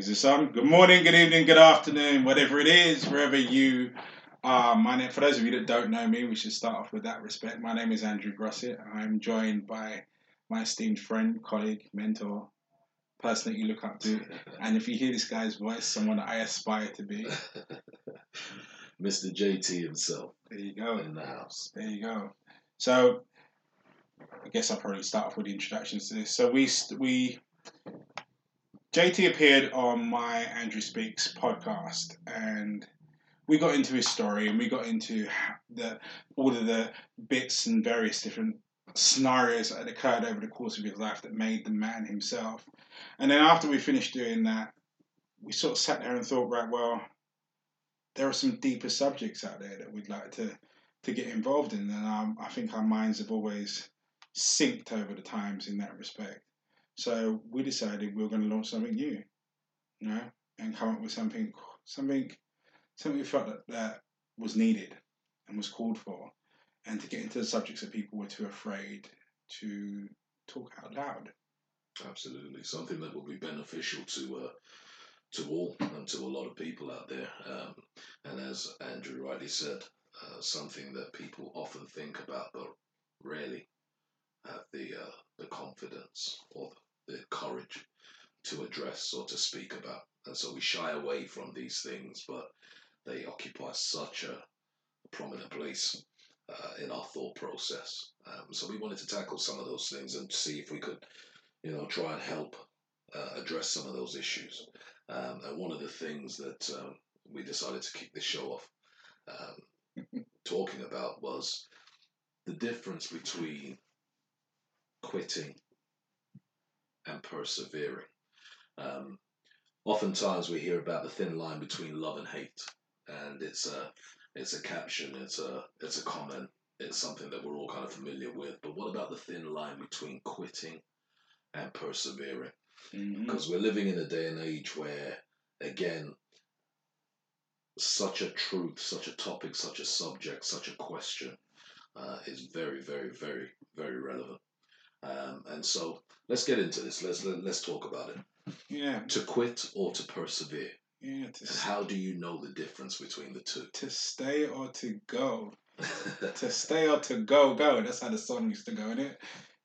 Is this on? Good morning, good evening, good afternoon, whatever it is, wherever you are. My name, for those of you that don't know me, we should start off with that respect. My name is Andrew Brissett. I'm joined by my esteemed friend, colleague, mentor, person that you look up to. And if you hear this guy's voice, someone that I aspire to be. Mr. JT himself. There you go. In the house. There you go. So I guess I'll probably start off with the introductions to this. So JT appeared on my Andrew Speaks podcast, and we got into his story, and we got into all of the bits and various different scenarios that had occurred over the course of his life that made the man himself. And then after we finished doing that, we sort of sat there and thought, right, well, there are some deeper subjects out there that we'd like to get involved in. And I think our minds have always synced over the times in that respect. So we decided we were going to launch something new, you know, and come up with something we felt that was needed and was called for, and to get into the subjects that people were too afraid to talk out loud. Absolutely. Something that will be beneficial to all and to a lot of people out there. And as Andrew rightly said, something that people often think about but rarely have the confidence or the courage to address or to speak about. And so we shy away from these things, but they occupy such a prominent place in our thought process. So we wanted to tackle some of those things and see if we could, you know, try and help address some of those issues. And one of the things that we decided to kick this show off talking about was the difference between quitting and persevering. Oftentimes we hear about the thin line between love and hate, and it's a caption, it's a comment, it's something that we're all kind of familiar with. But what about the thin line between quitting and persevering? Mm-hmm. Because we're living in a day and age where, again, such a truth, such a topic, such a subject, such a question is very, very, very, very relevant. And so let's get into this. Let's talk about it. Yeah. To quit or to persevere. Yeah. And how do you know the difference between the two? To stay or to go. To stay or to go. That's how the song used to go, innit?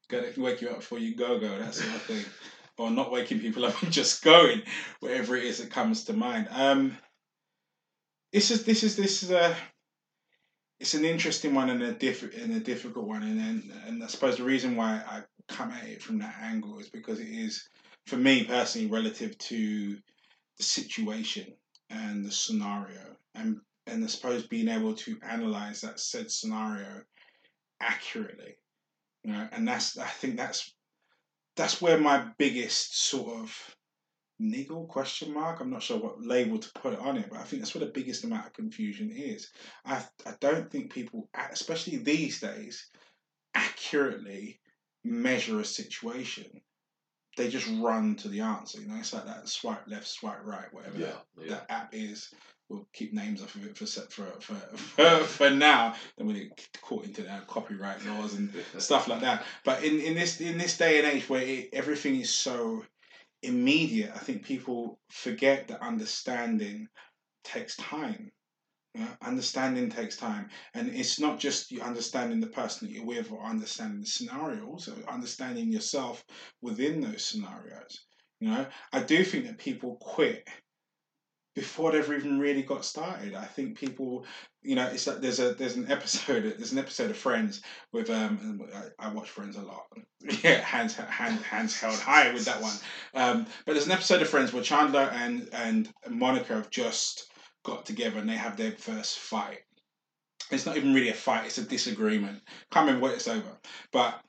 Gotta wake you up before you go. That sort of thing. Or not waking people up and just going, whatever it is that comes to mind. It's an interesting one and a difficult one, and I suppose the reason why I come at it from that angle is because it is, for me personally, relative to the situation and the scenario, and I suppose being able to analyze that said scenario accurately, you know, and I think that's where my biggest sort of niggle, question mark, I'm not sure what label to put on it, but I think that's where the biggest amount of confusion is. I don't think people, especially these days, accurately measure a situation. They just run to the answer, you know. It's like that swipe left, swipe right, whatever that app is. We'll keep names off of it for now. Then we'll get caught into that copyright laws and stuff like that. But in this day and age where everything is so immediate, I think people forget that understanding takes time. You know? Understanding takes time, and it's not just you understanding the person that you're with or understanding the scenario, also understanding yourself within those scenarios. You know, I do think that people quit before they've even really got started. I think people, you know, it's like there's an episode of Friends with I watch Friends a lot. Yeah, hands held high with that one. But there's an episode of Friends where Chandler and Monica have just got together and they have their first fight. It's not even really a fight; it's a disagreement. Can't remember what it's over, but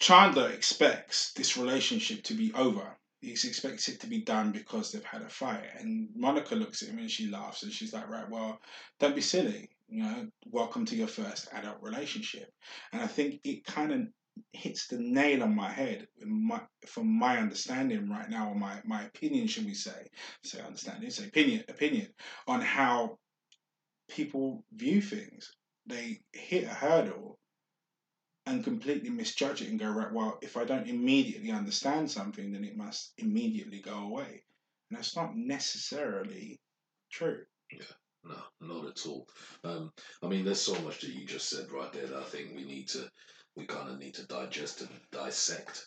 Chandler expects this relationship to be over. He expects it to be done because they've had a fight. And Monica looks at him and she laughs and she's like, right, well, don't be silly. You know, welcome to your first adult relationship. And I think it kind of hits the nail on my head from my understanding right now, or my opinion, should we say. Say understanding, say opinion on how people view things. They hit a hurdle and completely misjudge it and go, right, well, if I don't immediately understand something, then it must immediately go away. And that's not necessarily true. Yeah, no, not at all. I mean, there's so much that you just said right there that I think we kind of need to digest and dissect.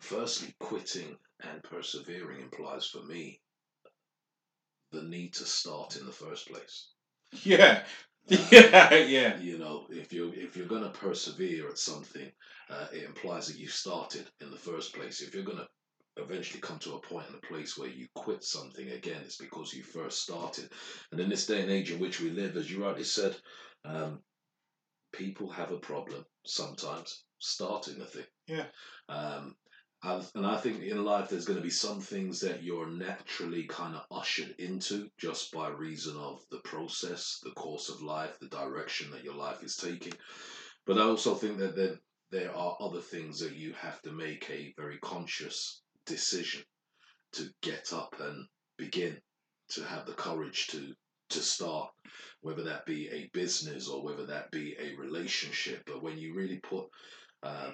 Firstly, quitting and persevering implies for me the need to start in the first place. Yeah. Yeah. You know, if you're going to persevere at something, it implies that you started in the first place. If you're going to eventually come to a point in a place where you quit something, again, it's because you first started. And in this day and age in which we live, as you rightly said, people have a problem sometimes starting a thing. Yeah. And I think in life there's going to be some things that you're naturally kind of ushered into just by reason of the process, the course of life, the direction that your life is taking. But I also think that there are other things that you have to make a very conscious decision to get up and begin, to have the courage to start, whether that be a business or whether that be a relationship. But when you really put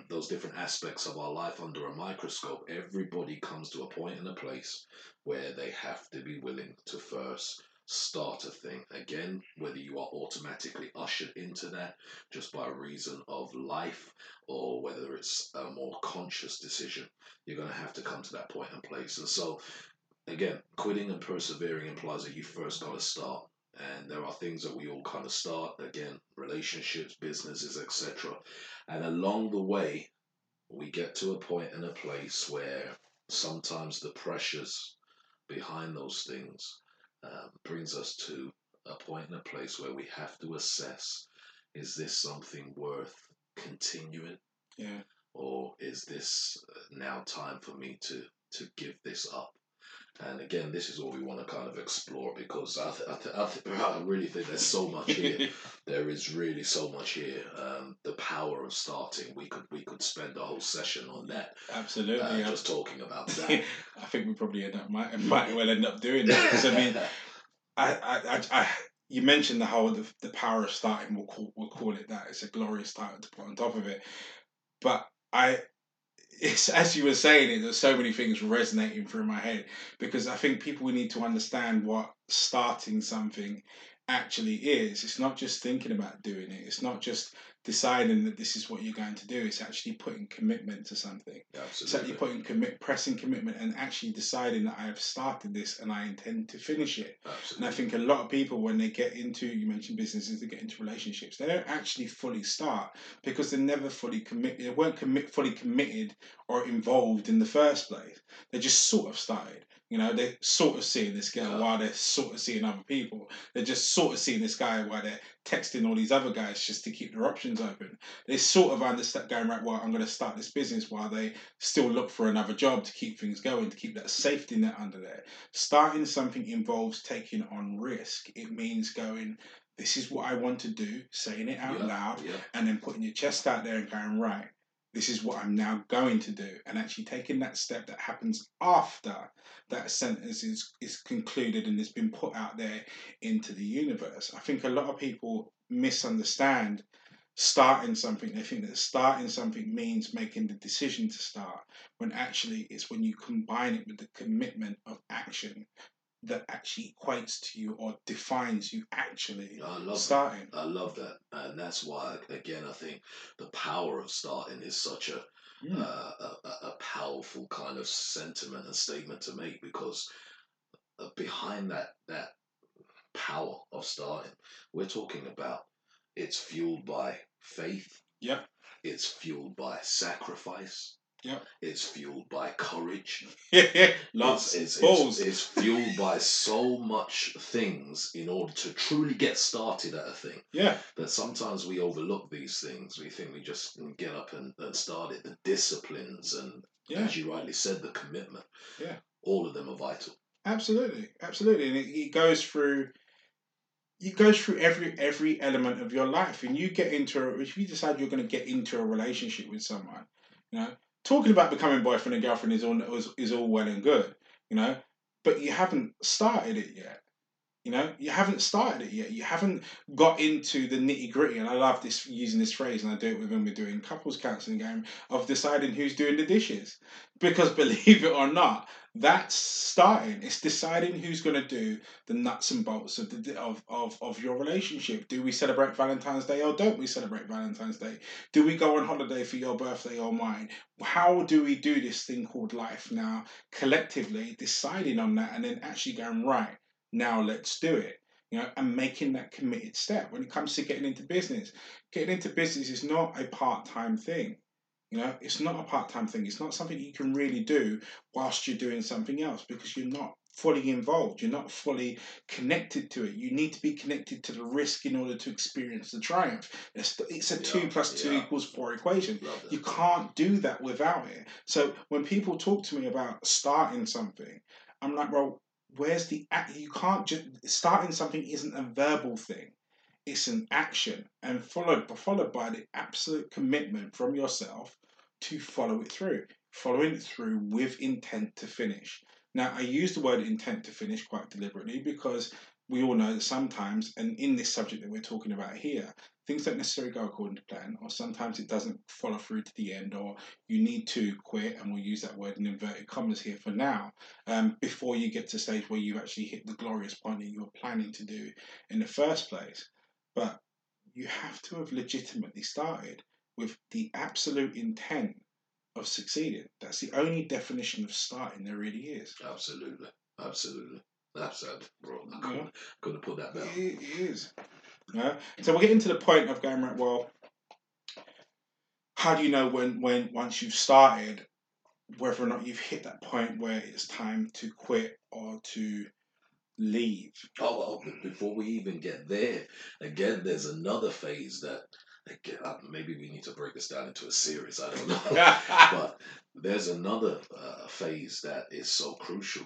those different aspects of our life under a microscope, everybody comes to a point and a place where they have to be willing to first start a thing. Again, whether you are automatically ushered into that just by reason of life or whether it's a more conscious decision, you're going to have to come to that point and place. And so, again, quitting and persevering implies that you first got to start. And there are things that we all kind of start, again, relationships, businesses, etc. And along the way, we get to a point and a place where sometimes the pressures behind those things brings us to a point and a place where we have to assess, is this something worth continuing? Yeah. Or is this now time for me to give this up? And again, this is what we want to kind of explore, because I really think there's so much here. There is really so much here. The power of starting. We could spend a whole session on that. Absolutely. Just talking about that. I think we probably might well end up doing that, because I mean, you mentioned the whole the power of starting. We'll call it that. It's a glorious title to put on top of it. But It's as you were saying it, there's so many things resonating through my head, because I think people need to understand what starting something actually is. It's not just thinking about doing it. It's not just deciding that this is what you're going to do. It's actually putting commitment to something. Absolutely. It's actually pressing commitment and actually deciding that I have started this and I intend to finish it. Absolutely. And I think a lot of people, when they get into, you mentioned businesses, they get into relationships, they don't actually fully start because they're never fully committed. They weren't fully committed or involved in the first place. They just sort of started. You know, they're sort of seeing this girl while they're sort of seeing other people. They're just sort of seeing this guy while they're texting all these other guys just to keep their options open. They sort of understand going, right, well, I'm going to start this business, while they still look for another job to keep things going, to keep that safety net under there. Starting something involves taking on risk. It means going, this is what I want to do, saying it out loud, and then putting your chest out there and going, right, this is what I'm now going to do, and actually taking that step that happens after that sentence is concluded and it's been put out there into the universe. I think a lot of people misunderstand starting something. They think that starting something means making the decision to start, when actually it's when you combine it with the commitment of action that actually equates to you or defines you actually starting. I love that. And that's why, again, I think the power of starting is such a powerful kind of sentiment and statement to make, because behind that power of starting, we're talking about, it's fueled by faith. Yeah. It's fueled by sacrifice. Yeah. It's fueled by courage. It's fueled by so much things in order to truly get started at a thing. Yeah. That sometimes we overlook these things. We think we just get up and start it. The disciplines and, as you rightly said, the commitment. Yeah. All of them are vital. Absolutely. Absolutely. And it goes through... It goes through every element of your life, and you get if you decide you're going to get into a relationship with someone, you know, talking about becoming boyfriend and girlfriend is all well and good, you know, but you haven't started it yet. You know, you haven't started it yet. You haven't got into the nitty gritty. And I love this, using this phrase, and I do it when we're doing couples counseling game, of deciding who's doing the dishes. Because believe it or not, that's starting. It's deciding who's going to do the nuts and bolts of the of your relationship. Do we celebrate Valentine's Day or don't we celebrate Valentine's Day? Do we go on holiday for your birthday or mine? How do we do this thing called life now, collectively deciding on that and then actually going, right, now let's do it, you know, and making that committed step. When it comes to getting into business is not a part-time thing. You know, it's not a part-time thing. It's not something you can really do whilst you're doing something else because you're not fully involved. You're not fully connected to it. You need to be connected to the risk in order to experience the triumph. It's a 2 + 2 = 4 equation. You can't do that without it. So when people talk to me about starting something, I'm like, well, where's the act? You can't just, starting something isn't a verbal thing. It's an action, and followed by the absolute commitment from yourself to follow it through. Following it through with intent to finish. Now, I use the word intent to finish quite deliberately because we all know that sometimes, and in this subject that we're talking about here, things don't necessarily go according to plan, or sometimes it doesn't follow through to the end, or you need to quit, and we'll use that word in inverted commas here for now, before you get to a stage where you actually hit the glorious point that you were planning to do in the first place. But you have to have legitimately started with the absolute intent of succeeding. That's the only definition of starting there really is. Absolutely. Absolutely. That's sad, bro. I'm going to put that down. It is. Yeah. So we're getting to the point of going, right, well, how do you know when once you've started, whether or not you've hit that point where it's time to quit or to leave? Oh, well, before we even get there, again, there's another phase that, again, maybe we need to break this down into a series, I don't know. But there's another phase that is so crucial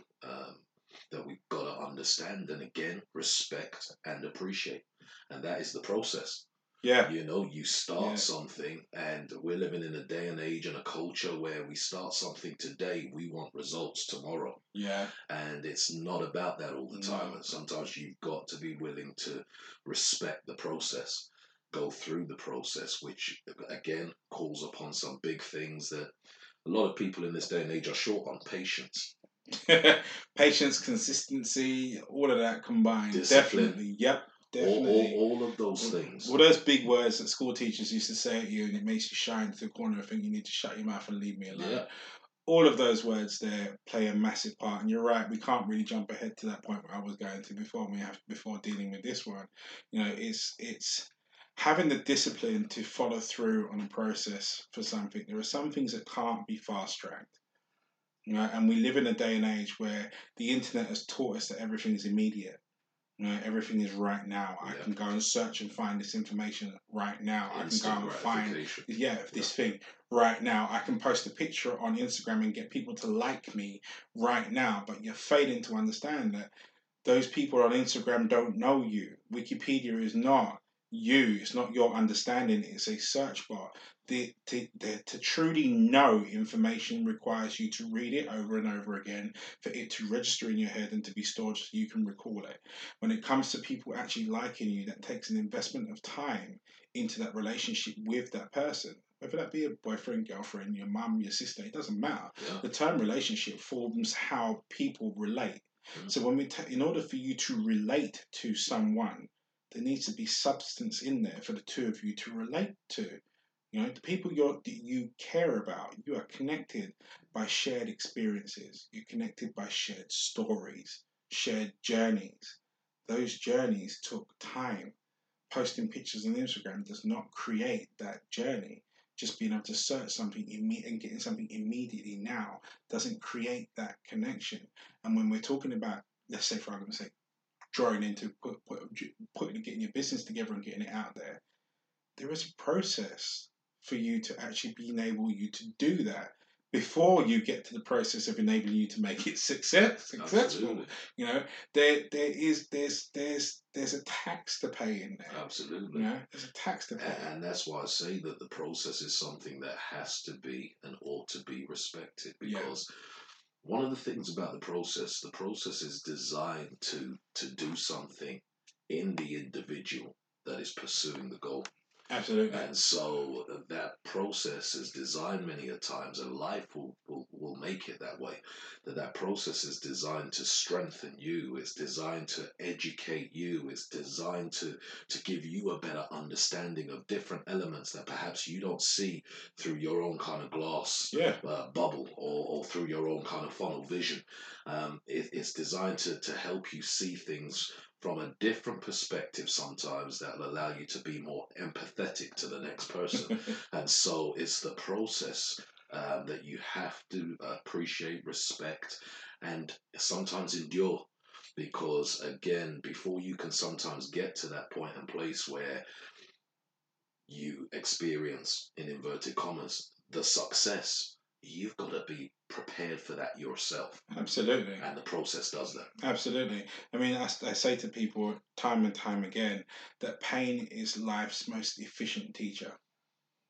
that we've got to understand and, again, respect and appreciate. And that is the process. Yeah. You know, you start something, and we're living in a day and age and a culture where we start something today, we want results tomorrow. Yeah. And it's not about that all the time. And sometimes you've got to be willing to respect the process, go through the process, which, again, calls upon some big things that a lot of people in this day and age are short on: patience. Patience, consistency, all of that combined. Discipline. Definitely, yep. Definitely. All of those things. All those big words that school teachers used to say at you, and it makes you shy into the corner and think you need to shut your mouth and leave me alone. Yeah. All of those words there play a massive part. And you're right, we can't really jump ahead to that point where I was going to before dealing with this one. You know, it's having the discipline to follow through on a process for something. There are some things that can't be fast-tracked. You know, and we live in a day and age where the internet has taught us that everything is immediate. You know, everything is right now. I can go and search and find this information right now. I can go and find this thing right now. I can post a picture on Instagram and get people to like me right now. But you're failing to understand that those people on Instagram don't know you. Wikipedia is not you. It's not your understanding. It's a search bar. To truly know information requires you to read it over and over again for it to register in your head and to be stored so you can recall it. When it comes to people actually liking you, that takes an investment of time into that relationship with that person. Whether that be a boyfriend, girlfriend, your mum, your sister, it doesn't matter. Yeah. The term relationship forms how people relate. Mm-hmm. So when in order for you to relate to someone, there needs to be substance in there for the two of you to relate to. You know, the people you care about, you are connected by shared experiences. You're connected by shared stories, shared journeys. Those journeys took time. Posting pictures on Instagram does not create that journey. Just being able to search something and getting something immediately now doesn't create that connection. And when we're talking about, let's say for argument's sake, drawing into getting your business together and getting it out there, there is a process for you to actually enable you to do that before you get to the process of enabling you to make it successful. Absolutely. You know, there's a tax to pay in there. Absolutely. You know, there's a tax to pay. And that's why I say that the process is something that has to be and ought to be respected, because one of the things about the process is designed to do something in the individual that is pursuing the goal. Absolutely. And so that process is designed many a times, and life will make it that way. That process is designed to strengthen you, it's designed to educate you, it's designed to give you a better understanding of different elements that perhaps you don't see through your own kind of glass bubble or through your own kind of funnel vision. It's designed to help you see things from a different perspective sometimes that'll allow you to be more empathetic to the next person. And so it's the process that you have to appreciate, respect, and sometimes endure. Because, again, before you can sometimes get to that point and place where you experience, in inverted commas, the success, you've got to be prepared for that yourself. Absolutely. And the process does that. Absolutely. I mean, I say to people time and time again that pain is life's most efficient teacher.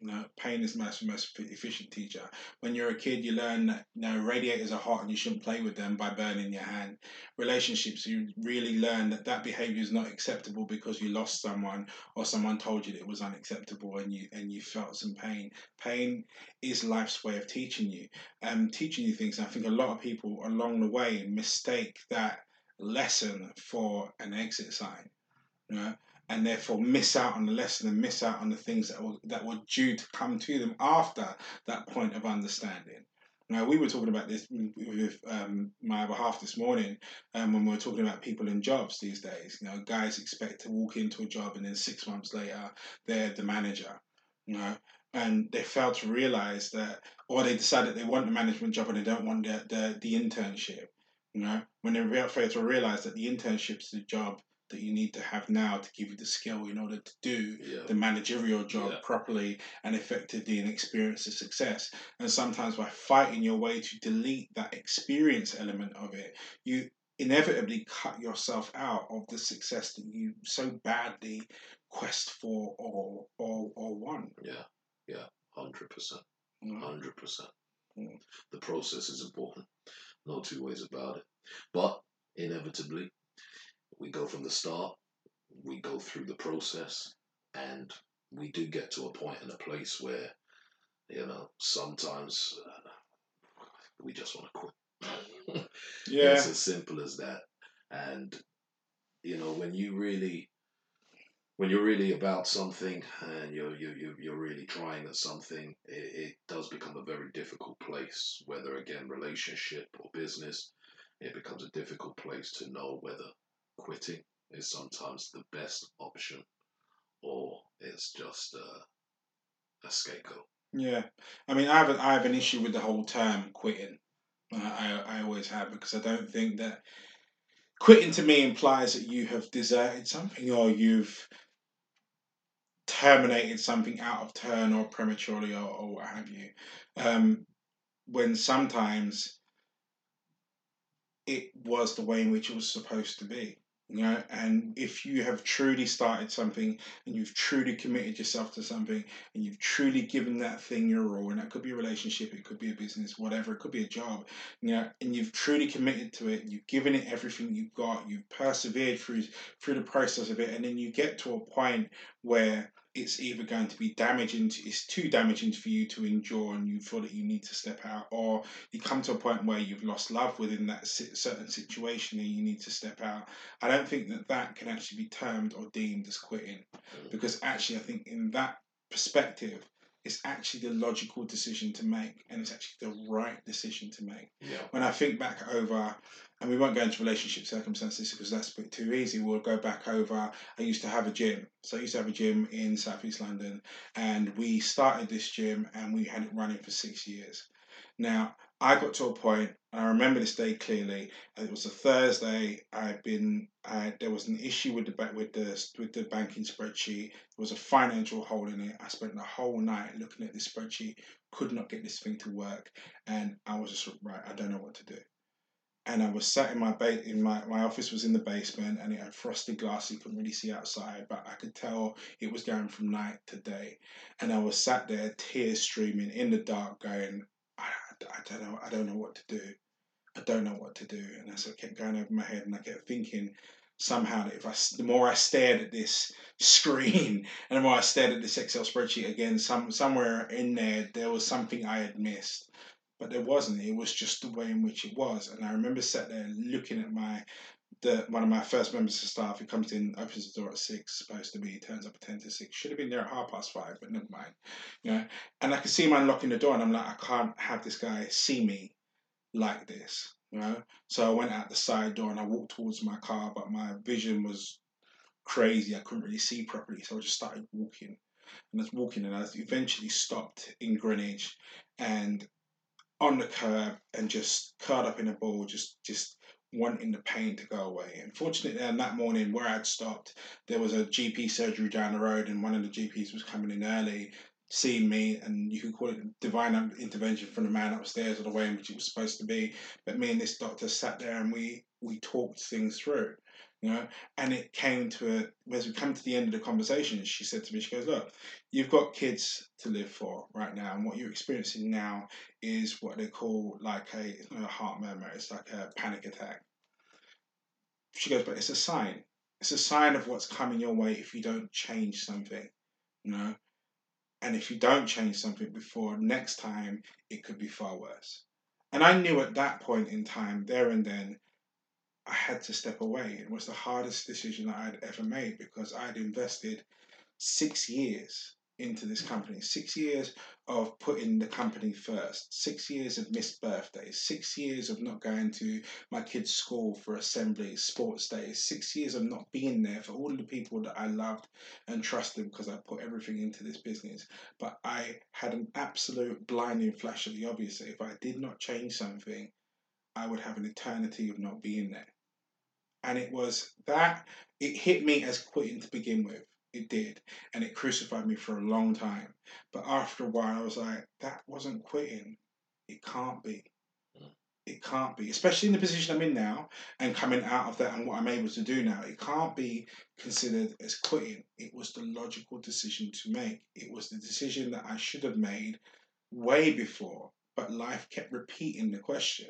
You know, pain is life's most efficient teacher. When you're a kid, you learn that, you know, radiators are hot and you shouldn't play with them by burning your hand. Relationships, you really learn that behavior is not acceptable because you lost someone or someone told you that it was unacceptable and you felt some pain. Pain is life's way of teaching you things. And I think a lot of people along the way mistake that lesson for an exit sign, you know, and therefore miss out on the lesson and miss out on the things that were due to come to them after that point of understanding. Now, we were talking about this with my other half this morning when we were talking about people in jobs these days. You know, guys expect to walk into a job and then 6 months later, they're the manager, you know, and they fail to realise that, or they decide that they want the management job and they don't want the internship, you know, when they fail to realise that the internship's the job that you need to have now to give you the skill in order to do the managerial job properly and effectively and experience the success. And sometimes by fighting your way to delete that experience element of it, you inevitably cut yourself out of the success that you so badly quest for or want. Yeah, yeah, 100%. 100%. The process is important. No two ways about it. But inevitably, we go from the start, we go through the process, and we do get to a point and a place where, you know, sometimes we just want to quit. Yeah. It's as simple as that. And, you know, when you're really about something and you're really trying at something, it does become a very difficult place, whether, again, relationship or business. It becomes a difficult place to know whether quitting is sometimes the best option, or it's just a scapegoat. Yeah, I mean, I have an issue with the whole term quitting. I always have, because I don't think that quitting to me implies that you have deserted something or you've terminated something out of turn or prematurely or what have you. When sometimes it was the way in which it was supposed to be. You know, and if you have truly started something and you've truly committed yourself to something and you've truly given that thing your all, and that could be a relationship, it could be a business, whatever, it could be a job, you know, and you've truly committed to it, you've given it everything you've got, you've persevered through the process of it, and then you get to a point where it's either going to be damaging, it's too damaging for you to endure and you feel that you need to step out, or you come to a point where you've lost love within that certain situation and you need to step out. I don't think that can actually be termed or deemed as quitting, because actually I think in that perspective, it's actually the logical decision to make, and it's actually the right decision to make. Yeah. When I think back over, and we won't go into relationship circumstances because that's a bit too easy, we'll go back over, I used to have a gym. So I used to have a gym in Southeast London, and we started this gym and we had it running for 6 years. Now, I got to a point, and I remember this day clearly. It was a Thursday. There was an issue with the banking spreadsheet. There was a financial hole in it. I spent the whole night looking at this spreadsheet, could not get this thing to work, and I was just right. I don't know what to do. And I was sat in my office was in the basement, and it had frosted glass. You couldn't really see outside, but I could tell it was going from night to day. And I was sat there, tears streaming in the dark, going, I don't know what to do. I don't know what to do. And I sort of kept going over my head, and I kept thinking somehow that the more I stared at this screen and the more I stared at this Excel spreadsheet again, somewhere in there was something I had missed. But there wasn't. It was just the way in which it was. And I remember sat there looking at one of my first members of staff who comes in, opens the door at 6, supposed to be, turns up at 10 to 6, should have been there at 5:30, but never mind. You know? And I could see him unlocking the door, and I'm like, I can't have this guy see me like this, you know? So I went out the side door and I walked towards my car, but my vision was crazy. I couldn't really see properly, so I just started walking. And I was walking, and I eventually stopped in Greenwich and on the curb and just curled up in a ball, just wanting the pain to go away. And fortunately, on that morning where I'd stopped, there was a GP surgery down the road, and one of the GPs was coming in early, seeing me, and you could call it divine intervention from the man upstairs or the way in which it was supposed to be. But me and this doctor sat there and we talked things through, you know, and it came as we come to the end of the conversation, she said to me, she goes, look, you've got kids to live for right now, and what you're experiencing now is what they call it's not a heart murmur, it's like a panic attack. She goes, but it's a sign. It's a sign of what's coming your way if you don't change something, you know, and if you don't change something before next time, it could be far worse. And I knew at that point in time, there and then, I had to step away. It was the hardest decision that I'd ever made because I'd invested 6 years into this company, 6 years of putting the company first, 6 years of missed birthdays, 6 years of not going to my kids' school for assemblies, sports days, 6 years of not being there for all of the people that I loved and trusted because I put everything into this business. But I had an absolute blinding flash of the obvious that if I did not change something, I would have an eternity of not being there. And it was that, it hit me as quitting to begin with. It did. And it crucified me for a long time. But after a while, I was like, that wasn't quitting. It can't be. It can't be. Especially in the position I'm in now and coming out of that and what I'm able to do now. It can't be considered as quitting. It was the logical decision to make. It was the decision that I should have made way before. But life kept repeating the question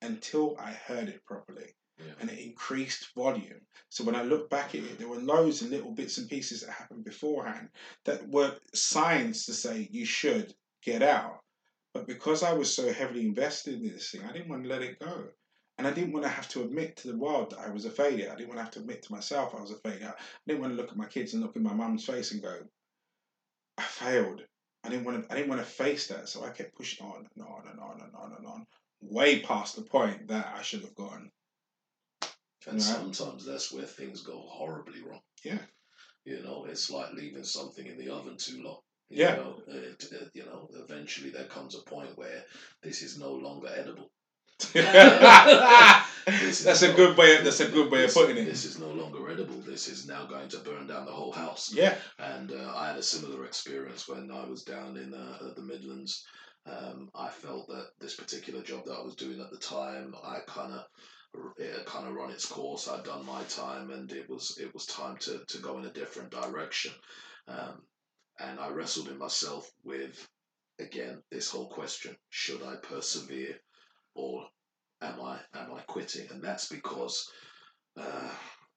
until I heard it properly. Yeah. And it increased volume. So when I look back at it, there were loads of little bits and pieces that happened beforehand that were signs to say, you should get out. But because I was so heavily invested in this thing, I didn't want to let it go. And I didn't want to have to admit to the world that I was a failure. I didn't want to have to admit to myself I was a failure. I didn't want to look at my kids and look in my mum's face and go, I failed. I didn't want to face that. So I kept pushing on and on and on and on and on, way past the point that I should have gone. And sometimes that's where things go horribly wrong. Yeah. You know, it's like leaving something in the oven too long. You know, eventually there comes a point where this is no longer edible. That's a good way of putting it. This is no longer edible. This is now going to burn down the whole house. Yeah. And I had a similar experience when I was down in the Midlands. I felt that this particular job that I was doing at the time, it kind of run its course. I'd done my time, and it was time to go in a different direction. And I wrestled in myself with, again, this whole question: should I persevere, or am I quitting? And that's because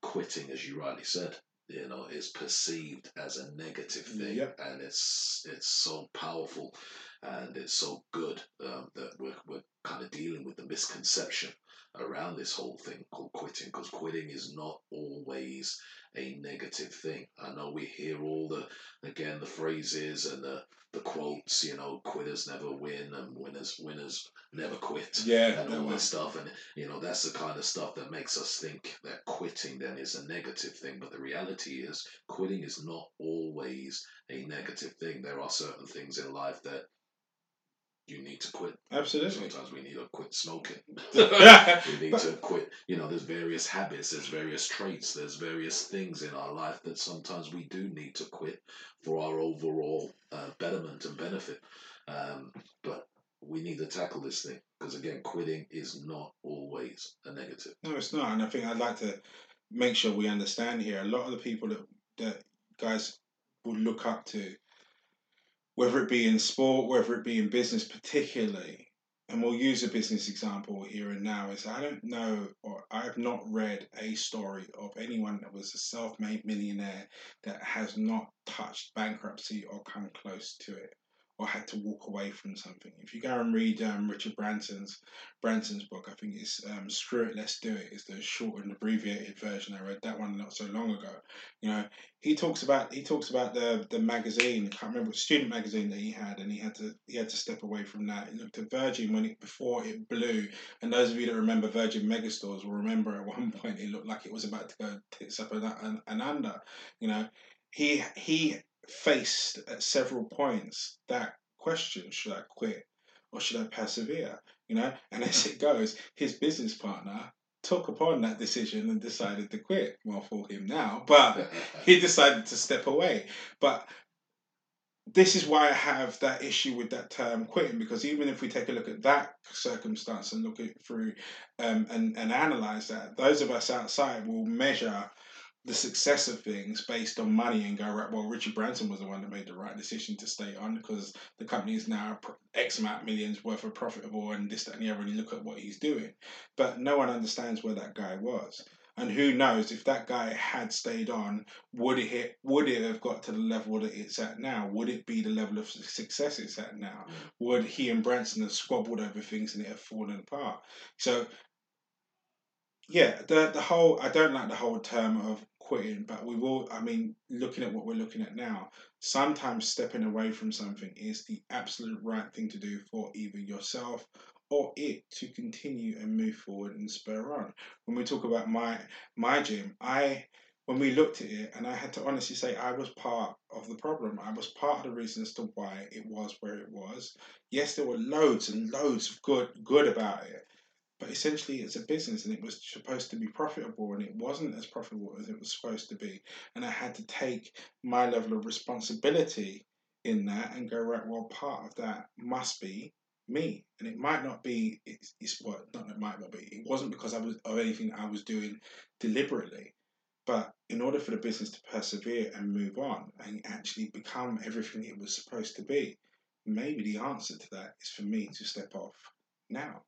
quitting, as you rightly said, you know, is perceived as a negative thing. Yep. And it's so powerful and it's so good that we're kind of dealing with the misconception around this whole thing called quitting, because quitting is not always a negative thing. I know we hear all the phrases and the quotes, you know, quitters never win and winners never quit. Yeah, and all that stuff. And, you know, that's the kind of stuff that makes us think that quitting then is a negative thing. But the reality is quitting is not always a negative thing. There are certain things in life that you need to quit. Absolutely. Sometimes we need to quit smoking. To quit. You know, there's various habits, there's various traits, there's various things in our life that sometimes we do need to quit for our overall betterment and benefit. But we need to tackle this thing because, again, quitting is not always a negative. No, it's not. And I think I'd like to make sure we understand here, a lot of the people that guys would look up to, whether it be in sport, whether it be in business particularly, and we'll use a business example here and now, is I don't know, or I have not read a story of anyone that was a self-made millionaire that has not touched bankruptcy or come close to it or had to walk away from something. If you go and read Richard Branson's book, I think it's Screw It, Let's Do It, is the short and abbreviated version. I read that one not so long ago. You know, he talks about the magazine, I can't remember, student magazine that he had, and he had to step away from that. He looked at Virgin before it blew, and those of you that remember Virgin Megastores will remember at one point it looked like it was about to go tits up and under. You know, he faced at several points that question, should I quit or should I persevere? You know, and as it goes, his business partner took upon that decision and decided to quit. Well, for him now, but he decided to step away. But this is why I have that issue with that term quitting, because even if we take a look at that circumstance and look it through and analyze that, those of us outside will measure the success of things based on money and go, right, well, Richard Branson was the one that made the right decision to stay on because the company is now X amount of millions worth of profitable and this, that, and the other, and you look at what he's doing. But no one understands where that guy was. And who knows, if that guy had stayed on, would it have got to the level that it's at now? Would it be the level of success it's at now? Would he and Branson have squabbled over things and it have fallen apart? So, yeah, the whole, I don't like the whole term of quitting, but we will, I mean, looking at what we're looking at now, sometimes stepping away from something is the absolute right thing to do for either yourself or it to continue and move forward and spur on. When we talk about my gym, when we looked at it, and I had to honestly say I was part of the problem. I was part of the reason as to why it was where it was. Yes, there were loads and loads of good about it, but essentially it's a business and it was supposed to be profitable and it wasn't as profitable as it was supposed to be. And I had to take my level of responsibility in that and go, right, well, part of that must be me. And it might not be, it wasn't because of anything I was doing deliberately. But in order for the business to persevere and move on and actually become everything it was supposed to be, maybe the answer to that is for me to step off now.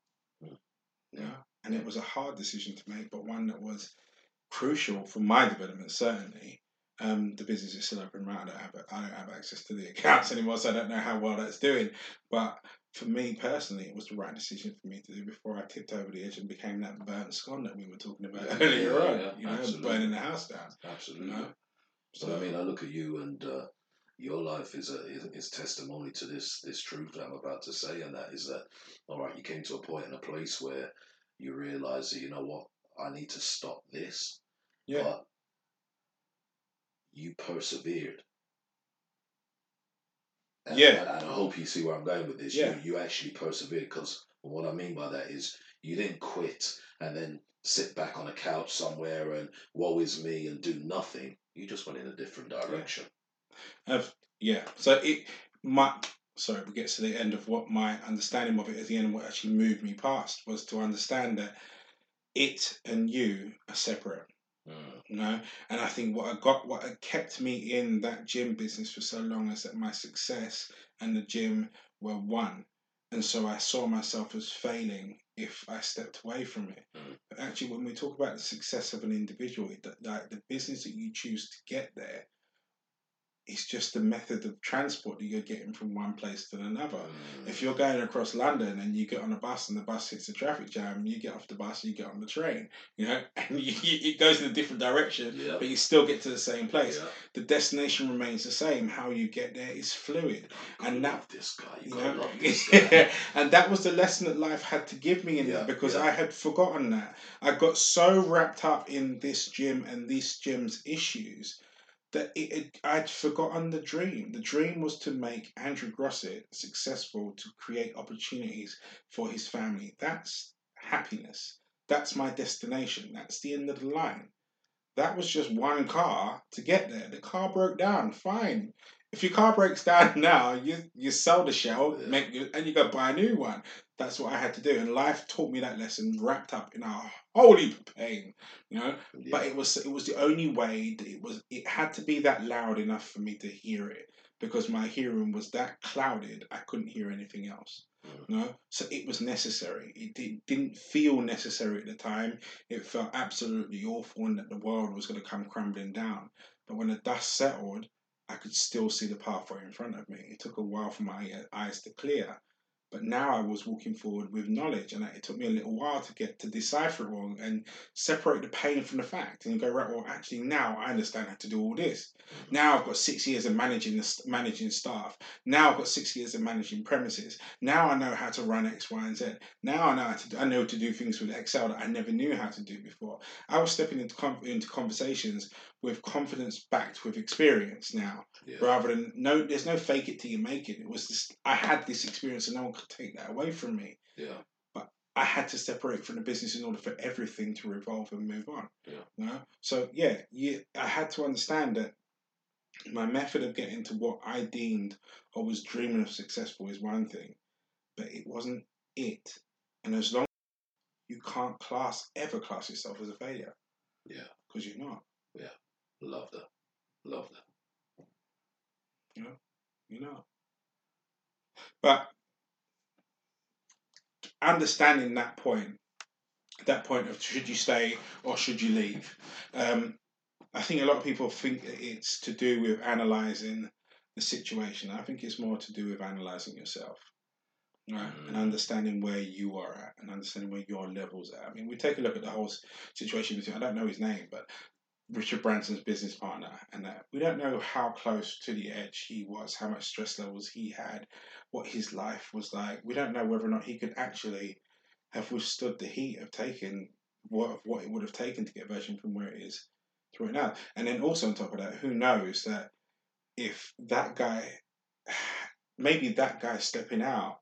Yeah, and it was a hard decision to make, but one that was crucial for my development, certainly. The business is still open, right? I don't have access to the accounts anymore, so I don't know how well that's doing. But for me personally, it was the right decision for me to do before I tipped over the edge and became that burnt scone that we were talking about earlier on. Yeah, you know, absolutely. Burning the house down. Absolutely. You know? So I mean, I look at you, and your life is testimony to this truth that I'm about to say, and that is that, all right, you came to a point in a place where you realise that, you know what, I need to stop this. Yeah. But you persevered. And, yeah. And I hope you see where I'm going with this. Yeah. You actually persevered, because what I mean by that is you didn't quit and then sit back on a couch somewhere and woe is me and do nothing. You just went in a different direction. Yeah. So it gets to the end of what my understanding of it at the end, what actually moved me past was to understand that it and you are separate. You know, and I think what kept me in that gym business for so long is that my success and the gym were one, and so I saw myself as failing if I stepped away from it. But actually, when we talk about the success of an individual, like the business that you choose to get there, it's just the method of transport that you're getting from one place to another. If you're going across London and you get on a bus and the bus hits a traffic jam, you get off the bus, you get on the train, you know, and it goes in a different direction, yeah, but you still get to the same place. Yeah. The destination remains the same. How you get there is fluid. You gotta love this guy. And that was the lesson that life had to give me in that, because I had forgotten that. I got so wrapped up in this gym and this gym's issues that I'd forgotten the dream. The dream was to make Andrew Brissett successful, to create opportunities for his family. That's happiness. That's my destination. That's the end of the line. That was just one car to get there. The car broke down. Fine. If your car breaks down now, you sell the shell and you go buy a new one. That's what I had to do. And life taught me that lesson, wrapped up in a whole heap of pain, you know. Yeah. But it was the only way that it had to be that loud enough for me to hear it, because my hearing was that clouded, I couldn't hear anything else. No? So it was necessary. It didn't feel necessary at the time. It felt absolutely awful and that the world was going to come crumbling down. But when the dust settled, I could still see the pathway in front of me. It took a while for my eyes to clear. But now I was walking forward with knowledge, and it took me a little while to get to decipher it all and separate the pain from the fact and go, right, well, actually now I understand how to do all this. Now I've got 6 years of managing staff. Now I've got 6 years of managing premises. Now I know how to run X, Y, and Z. Now I know how to do, things with Excel that I never knew how to do before. I was stepping into conversations with confidence backed with experience now, rather than there's no fake it till you make it. It was this, I had this experience and no one could take that away from me. Yeah. But I had to separate from the business in order for everything to revolve and move on. Yeah. You know? So I had to understand that my method of getting to what I deemed or was dreaming of successful is one thing, but it wasn't it. And as long as you can't class yourself as a failure. Yeah. Because you're not. Yeah. Love that. Love that. You know. But understanding that point of should you stay or should you leave, I think a lot of people think it's to do with analysing the situation. I think it's more to do with analysing yourself, right? And understanding where you are at and understanding where your level's at. I mean, we take a look at the whole situation between, I don't know his name, but Richard Branson's business partner, and that we don't know how close to the edge he was, how much stress levels he had, what his life was like. We don't know whether or not he could actually have withstood the heat of taking what it would have taken to get Virgin from where it is to right now. And then also on top of that, who knows that if that guy, maybe that guy stepping out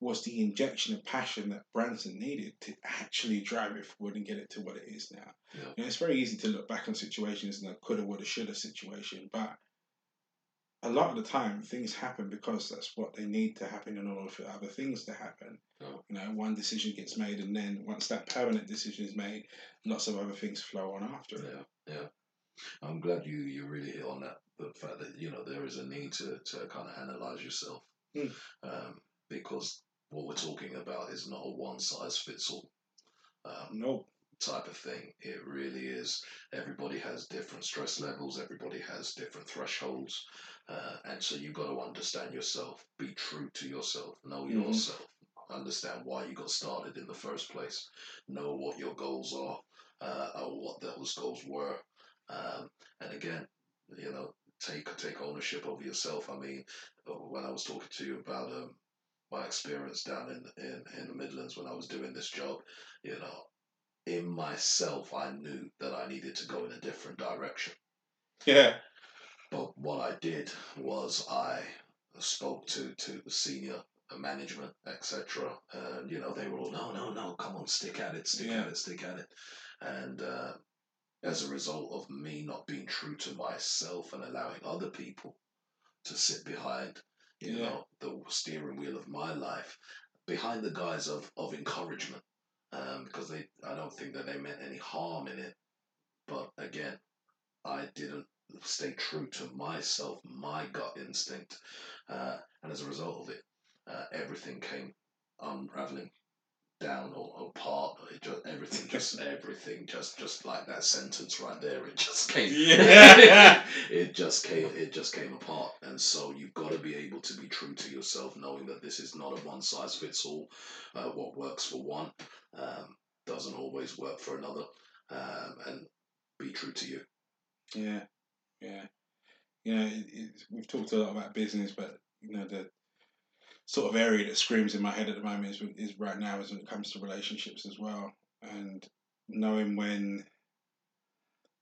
was the injection of passion that Branson needed to actually drive it forward and get it to what it is now. Yeah. And it's very easy to look back on situations in a coulda, woulda, shoulda situation, but a lot of the time things happen because that's what they need to happen in order for other things to happen. Oh. You know, one decision gets made, and then once that permanent decision is made, lots of other things flow on after it. Yeah. I'm glad you really hit on that, the fact that, there is a need to kind of analyse yourself. Mm. Because what we're talking about is not a one-size-fits-all type of thing. It really is. Everybody has different stress levels. Everybody has different thresholds. And so you've got to understand yourself, be true to yourself, know yourself, understand why you got started in the first place, know what your goals are, or what those goals were. And again, take ownership of yourself. I mean, when I was talking to you about my experience down in the Midlands when I was doing this job, in myself, I knew that I needed to go in a different direction. Yeah. But what I did was I spoke to the senior management, etc. And, they were all, no, come on, stick at it. And as a result of me not being true to myself and allowing other people to sit behind the steering wheel of my life, behind the guise of encouragement, because I don't think that they meant any harm in it. But again, I didn't stay true to myself, my gut instinct, and as a result of it, everything came unraveling down or apart. Everything just like that sentence right there. It just came. Yeah. It just came apart. And so you've got to be able to be true to yourself, knowing that this is not a one size fits all. What works for one doesn't always work for another, and be true to you. Yeah, yeah. We've talked a lot about business, but the sort of area that screams in my head at the moment is right now is when it comes to relationships as well. And knowing when,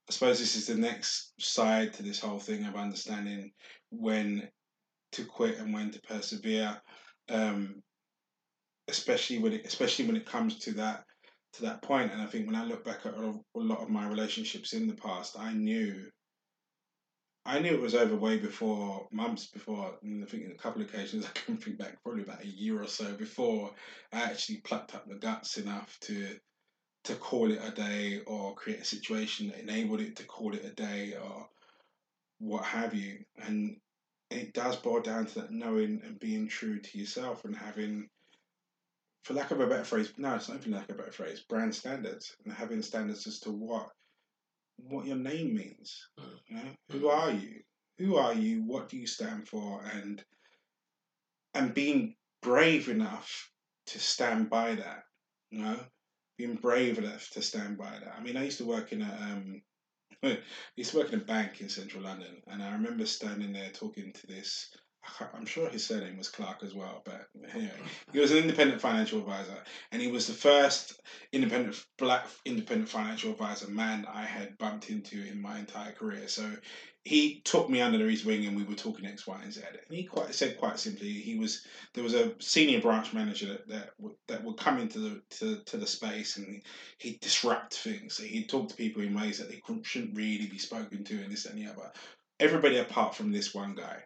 I suppose this is the next side to this whole thing of understanding when to quit and when to persevere, especially when it comes to that point. And I think when I look back at a lot of my relationships in the past, I knew it was over months before, and I think in a couple of occasions, I can think back probably about a year or so before I actually plucked up the guts enough to call it a day or create a situation that enabled it to call it a day or what have you. And it does boil down to that knowing and being true to yourself and having, for lack of a better phrase, no, it's not even lack of a better phrase, brand standards, and having standards as to what your name means. You know? Who are you? Who are you? What do you stand for? And being brave enough to stand by that, you know? Being brave enough to stand by that. I mean, I used to work in a bank in central London, and I remember standing there talking to this, I'm sure his surname was Clark as well, but anyway, he was an independent financial advisor, and he was the first black independent financial advisor man I had bumped into in my entire career. So he took me under his wing, and we were talking X, Y, and Z. And he said quite simply, there was a senior branch manager that would come into the space, and he'd disrupt things. So he'd talk to people in ways that they shouldn't really be spoken to, and this and the other. Everybody apart from this one guy.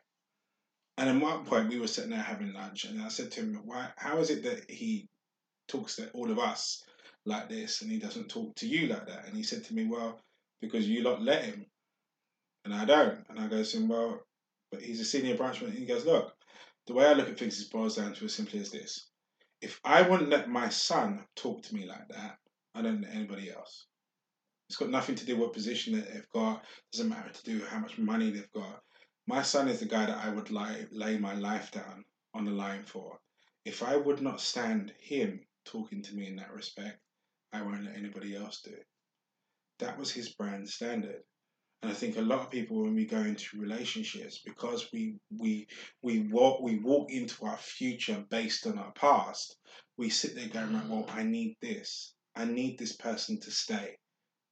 And at one point, we were sitting there having lunch, and I said to him, "Why? How is it that he talks to all of us like this, and he doesn't talk to you like that?" And he said to me, "Well, because you lot let him, and I don't." And I go to him, "Well, but he's a senior branch manager." And he goes, "Look, the way I look at things is boils down to as simply as this. If I wouldn't let my son talk to me like that, I don't let anybody else. It's got nothing to do what position that they've got. It doesn't matter to do how much money they've got. My son is the guy that I would lay my life down on the line for. If I would not stand him talking to me in that respect, I won't let anybody else do it." That was his brand standard. And I think a lot of people, when we go into relationships, because we walk into our future based on our past, we sit there going, right, well, I need this. I need this person to stay,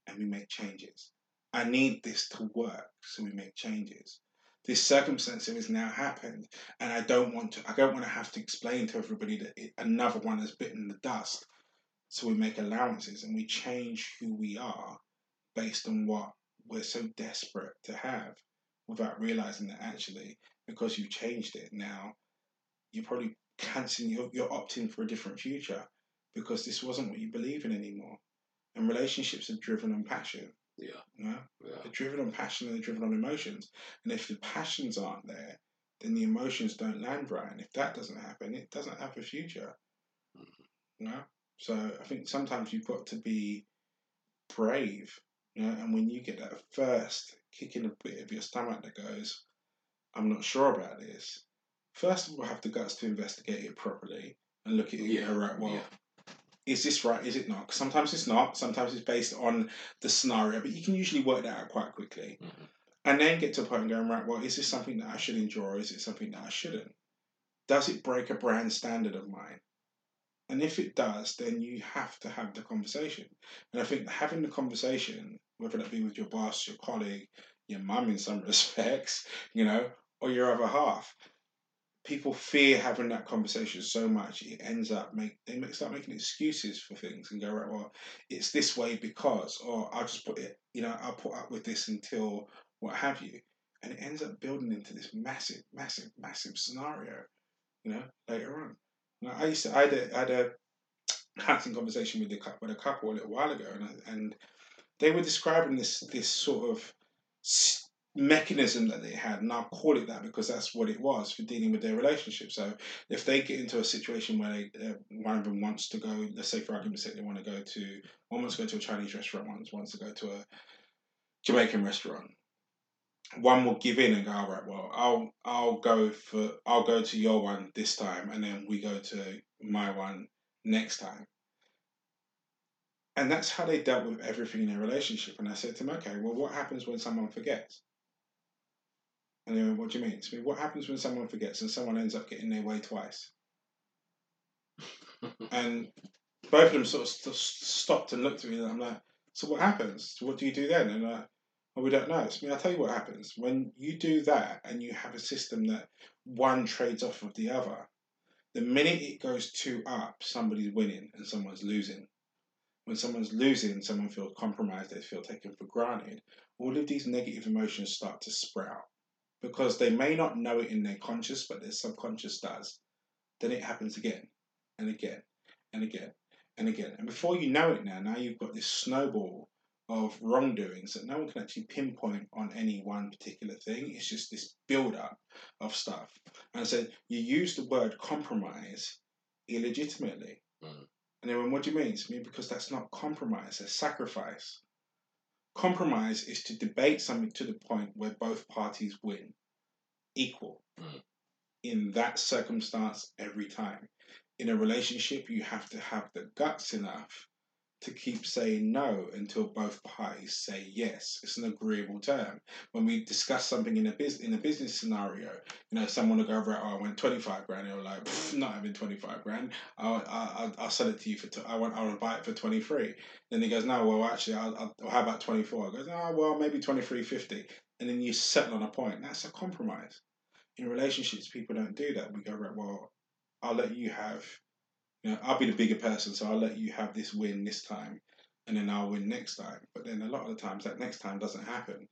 and we make changes. I need this to work, so we make changes. This circumstance that has now happened, and I don't want to have to explain to everybody that another one has bitten the dust. So we make allowances and we change who we are based on what we're so desperate to have, without realizing that actually, because you've changed it now, you're probably cancelling, you're opting for a different future because this wasn't what you believe in anymore. And relationships are driven on passion. Yeah. You know? Yeah. They're driven on passion and they're driven on emotions. And if the passions aren't there, then the emotions don't land right. And if that doesn't happen, it doesn't have a future. Mm-hmm. You know? So I think sometimes you've got to be brave, you know, and when you get that first kick in the bit of your stomach that goes, I'm not sure about this, first of all, have the guts to investigate it properly and look at it and go, right, well, is this right? Is it not? Cause sometimes it's not. Sometimes it's based on the scenario, but you can usually work that out quite quickly. Mm-hmm. And then get to a point and going, right, well, is this something that I should enjoy or is it something that I shouldn't? Does it break a brand standard of mine? And if it does, then you have to have the conversation. And I think having the conversation, whether that be with your boss, your colleague, your mum in some respects, you know, or your other half, people fear having that conversation so much it ends up they start making excuses for things and go, right, well, it's this way because, or I'll just put it, you know, I'll put up with this until what have you, and it ends up building into this massive scenario, you know, later on. Now, I had a counseling conversation with a couple a little while ago, and they were describing this sort of mechanism that they had, and I'll call it that because that's what it was for dealing with their relationship. So if they get into a situation where one of them wants to go, let's say for argument's sake, one wants to go to a Chinese restaurant, one wants to go to a Jamaican restaurant, one will give in and go, all right, well, I'll go to your one this time, and then we go to my one next time. And that's how they dealt with everything in their relationship. And I said to them, okay, well, what happens when someone forgets? And they went, what do you mean? So, what happens when someone forgets and someone ends up getting their way twice? And both of them sort of stopped and looked at me, and I'm like, so what happens? What do you do then? And I'm like, well, we don't know. So I'll tell you what happens. When you do that and you have a system that one trades off of the other, the minute it goes two up, somebody's winning and someone's losing. When someone's losing, someone feels compromised, they feel taken for granted. All of these negative emotions start to sprout. Because they may not know it in their conscious, but their subconscious does. Then it happens again, and again, and again, and again. And before you know it now you've got this snowball of wrongdoings that no one can actually pinpoint on any one particular thing. It's just this build-up of stuff. And so you use the word compromise illegitimately. Mm. And they went, what do you mean? It's me, because that's not compromise, that's sacrifice. Compromise is to debate something to the point where both parties win. Equal. Mm. In that circumstance every time. In a relationship, you have to have the guts enough to keep saying no until both parties say yes. It's an agreeable term. When we discuss something in a business scenario, you know, someone will go over, oh, I want 25 grand. You're like, not having 25 grand. I'll sell it to you for, I'll buy it for 23. Then he goes, no, well, actually, I'll how about 24? He goes, oh, well, maybe 23.50. And then you settle on a point. That's a compromise. In relationships, people don't do that. We go, right, well, I'll let you have, you know, I'll be the bigger person, so I'll let you have this win this time, and then I'll win next time. But then a lot of the times, that next time doesn't happen.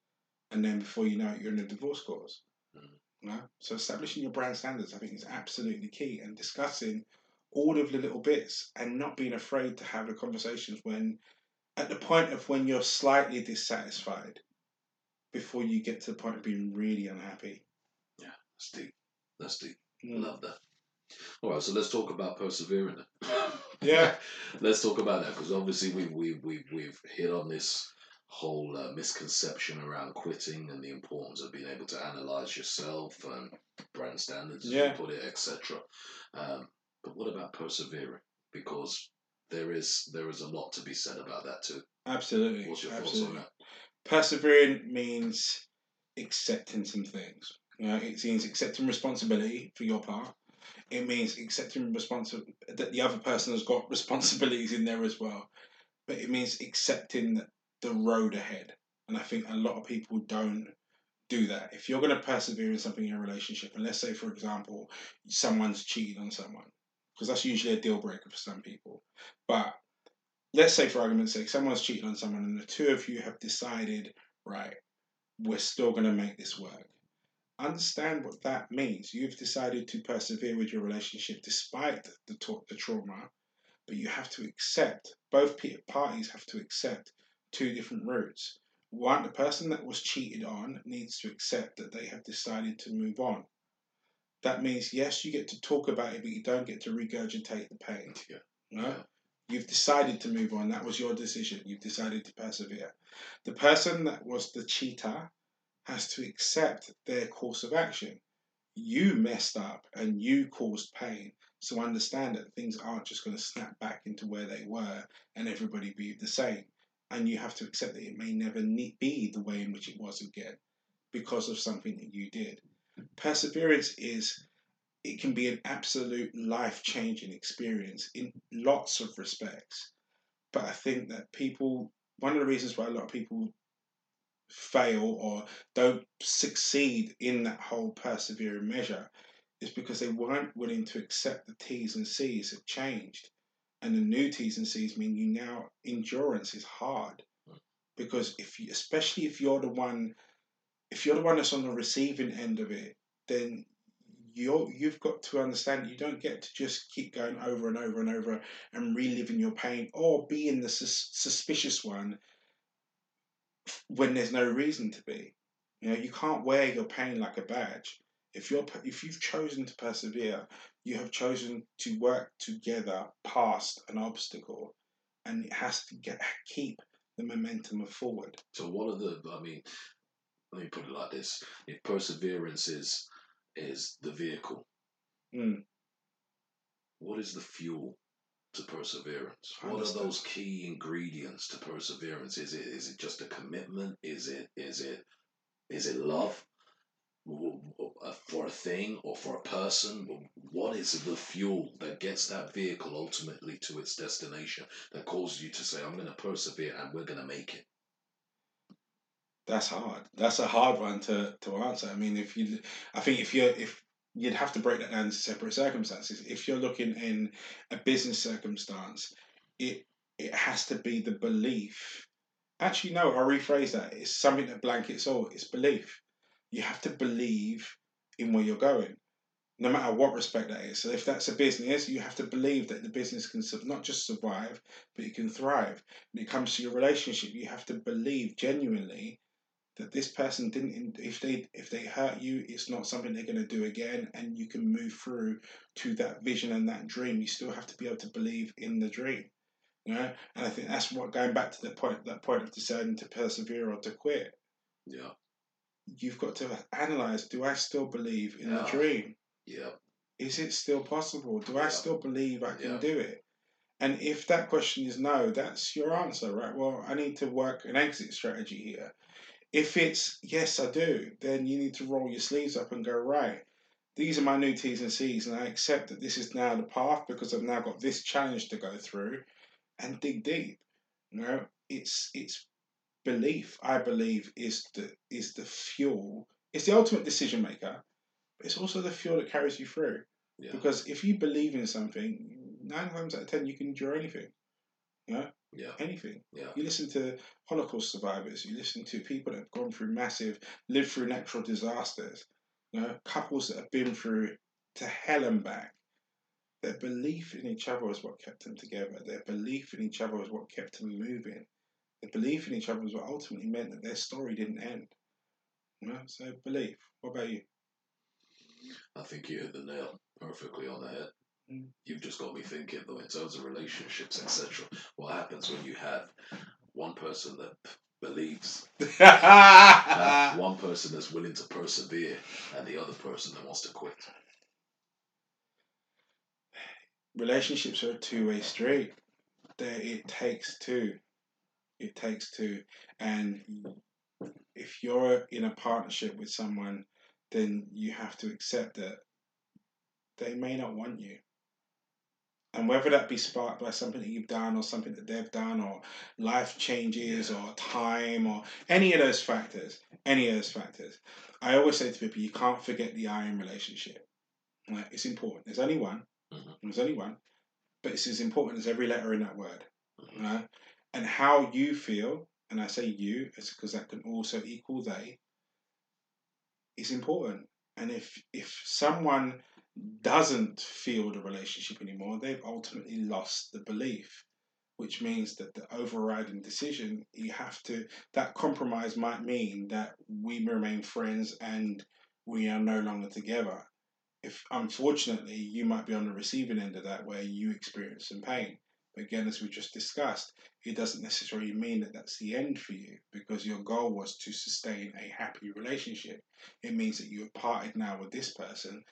And then before you know it, you're in a divorce cause. Mm. You know? So establishing your brand standards, I think, is absolutely key. And discussing all of the little bits and not being afraid to have the conversations when, at the point of when you're slightly dissatisfied, before you get to the point of being really unhappy. Yeah, that's deep. That's deep. Mm. Love that. All right, so let's talk about persevering. Yeah, let's talk about that, because obviously we've hit on this whole misconception around quitting and the importance of being able to analyze yourself and brand standards, as you put it, etc. But what about persevering? Because there is a lot to be said about that too. Absolutely. What's your thoughts on that? Persevering means accepting some things. You know, it means accepting responsibility for your part. It means accepting that the other person has got responsibilities in there as well. But it means accepting the road ahead. And I think a lot of people don't do that. If you're going to persevere in something in a relationship, and let's say, for example, someone's cheated on someone, because that's usually a deal breaker for some people. But let's say, for argument's sake, someone's cheated on someone, and the two of you have decided, right, we're still going to make this work. Understand what that means. You've decided to persevere with your relationship despite the trauma, but you have to accept, both parties have to accept two different routes. One, the person that was cheated on needs to accept that they have decided to move on. That means, yes, you get to talk about it, but you don't get to regurgitate the pain. Yeah. No? Yeah. You've decided to move on. That was your decision. You've decided to persevere. The person that was the cheater has to accept their course of action. You messed up and you caused pain. So understand that things aren't just going to snap back into where they were and everybody be the same. And you have to accept that it may never be the way in which it was again because of something that you did. Perseverance it can be an absolute life-changing experience in lots of respects. But I think that one of the reasons why a lot of people fail or don't succeed in that whole persevering measure is because they weren't willing to accept the T's and C's have changed, and the new T's and C's mean you now endurance is hard, because especially if you're the one that's on the receiving end of it, then you've got to understand you don't get to just keep going over and over and over and reliving your pain or being the suspicious one when there's no reason to be. You know, you can't wear your pain like a badge. If you've chosen to persevere, you have chosen to work together past an obstacle, and it has to keep the momentum forward. So what are let me put it like this. If perseverance is the vehicle, what is the fuel to perseverance? What are those key ingredients to perseverance? Is it just a commitment? Is it love for a thing or for a person? What is the fuel that gets that vehicle ultimately to its destination that causes you to say, I'm going to persevere and we're going to make it? That's hard. That's a hard one to answer. I mean, you'd have to break that down into separate circumstances. If you're looking in a business circumstance, it has to be the belief. Actually, no, I'll rephrase that. It's something that blankets all. It's belief. You have to believe in where you're going. no matter what respect that is. So if that's a business, you have to believe that the business can not just survive, but it can thrive. When it comes to your relationship, you have to believe genuinely that this person didn't, if they hurt you, it's not something they're going to do again, and you can move through to that vision and that dream. You still have to be able to believe in the dream, you know. And I think that's what, going back to that point of deciding to persevere or to quit. Yeah. You've got to analyze: do I still believe in the dream? Yeah. Is it still possible? Do I still believe I can do it? And if that question is no, that's your answer, right? Well, I need to work an exit strategy here. If it's, yes, I do, then you need to roll your sleeves up and go, right, these are my new T's and C's, and I accept that this is now the path because I've now got this challenge to go through, and dig deep. You know, it's belief, I believe, is the fuel. It's the ultimate decision maker, but it's also the fuel that carries you through. Yeah. Because if you believe in something, 9 times out of 10, you can endure anything. You know? Yeah. Anything. Yeah. You listen to Holocaust survivors. You listen to people that have gone through lived through natural disasters. You know, couples that have been through to hell and back. Their belief in each other is what kept them together. Their belief in each other is what kept them moving. Their belief in each other is what ultimately meant that their story didn't end. You know, so belief. What about you? I think you hit the nail perfectly on the head. You've just got me thinking, though, in terms of relationships, etc. What happens when you have one person that believes, one person that's willing to persevere, and the other person that wants to quit? Relationships are a two-way street. It takes two. And if you're in a partnership with someone, then you have to accept that they may not want you. And whether that be sparked by something that you've done or something that they've done or life changes or time or any of those factors. I always say to people, you can't forget the I in relationship. Like, it's important. There's only one. Mm-hmm. There's only one. But it's as important as every letter in that word. Mm-hmm. You know? And how you feel, and I say you, it's because that can also equal they, is important. And if someone doesn't feel the relationship anymore, they've ultimately lost the belief, which means that the overriding decision that compromise might mean that we remain friends and we are no longer together. If, unfortunately, you might be on the receiving end of that where you experience some pain. But again, as we just discussed, it doesn't necessarily mean that that's the end for you, because your goal was to sustain a happy relationship. It means that you have parted now with this person,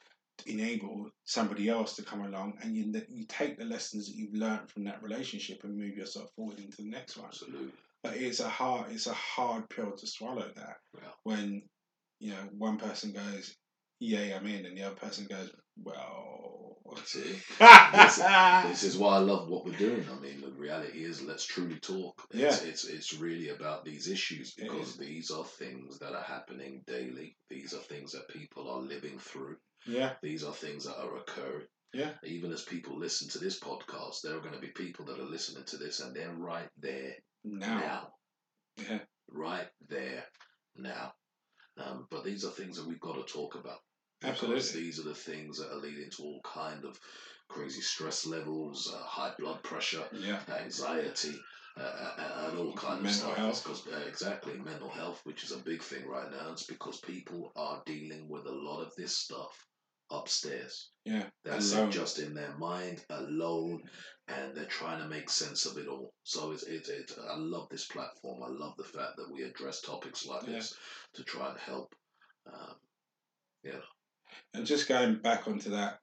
enable somebody else to come along, and you take the lessons that you've learned from that relationship and move yourself forward into the next one. Absolutely. But it's a hard pill to swallow that. Yeah. When, you know, one person goes, "Yay, I'm in," and the other person goes, "Well, that's it." This is why I love what we're doing. I mean, the reality is, let's truly talk. It's really about these issues, because these are things that are happening daily. These are things that people are living through. Yeah. These are things that are occurring. Yeah. Even as people listen to this podcast, there are going to be people that are listening to this and they're right there now. Yeah. Right there now. But these are things that we've got to talk about. Absolutely. These are the things that are leading to all kind of crazy stress levels, high blood pressure, anxiety, and all kind of stuff. Mental health. Exactly, mental health, which is a big thing right now. It's because people are dealing with a lot of this stuff upstairs. Yeah, that's alone. Just in their mind, alone, and they're trying to make sense of it all. So it's I love this platform. I love the fact that we address topics like this to try and help. And just going back onto that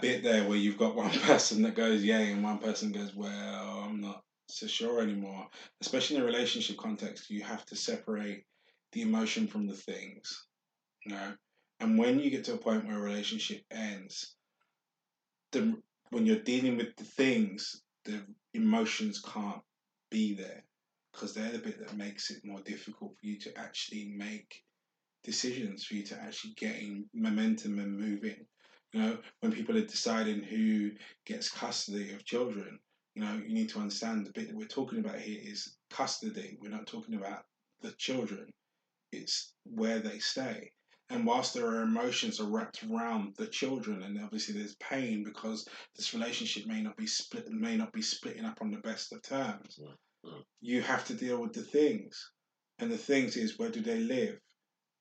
bit there where you've got one person that goes yay and one person goes, "Well, I'm not so sure anymore." Especially in a relationship context, you have to separate the emotion from the things, you know. And when you get to a point where a relationship ends, when you're dealing with the things, the emotions can't be there, because they're the bit that makes it more difficult for you to actually make decisions, for you to actually gain momentum and move in. You know, when people are deciding who gets custody of children, you know, you need to understand the bit that we're talking about here is custody. We're not talking about the children. It's where they stay. And whilst there are emotions are wrapped around the children, and obviously there's pain because this relationship may not be splitting up on the best of terms. Mm-hmm. You have to deal with the things, and the things is, where do they live,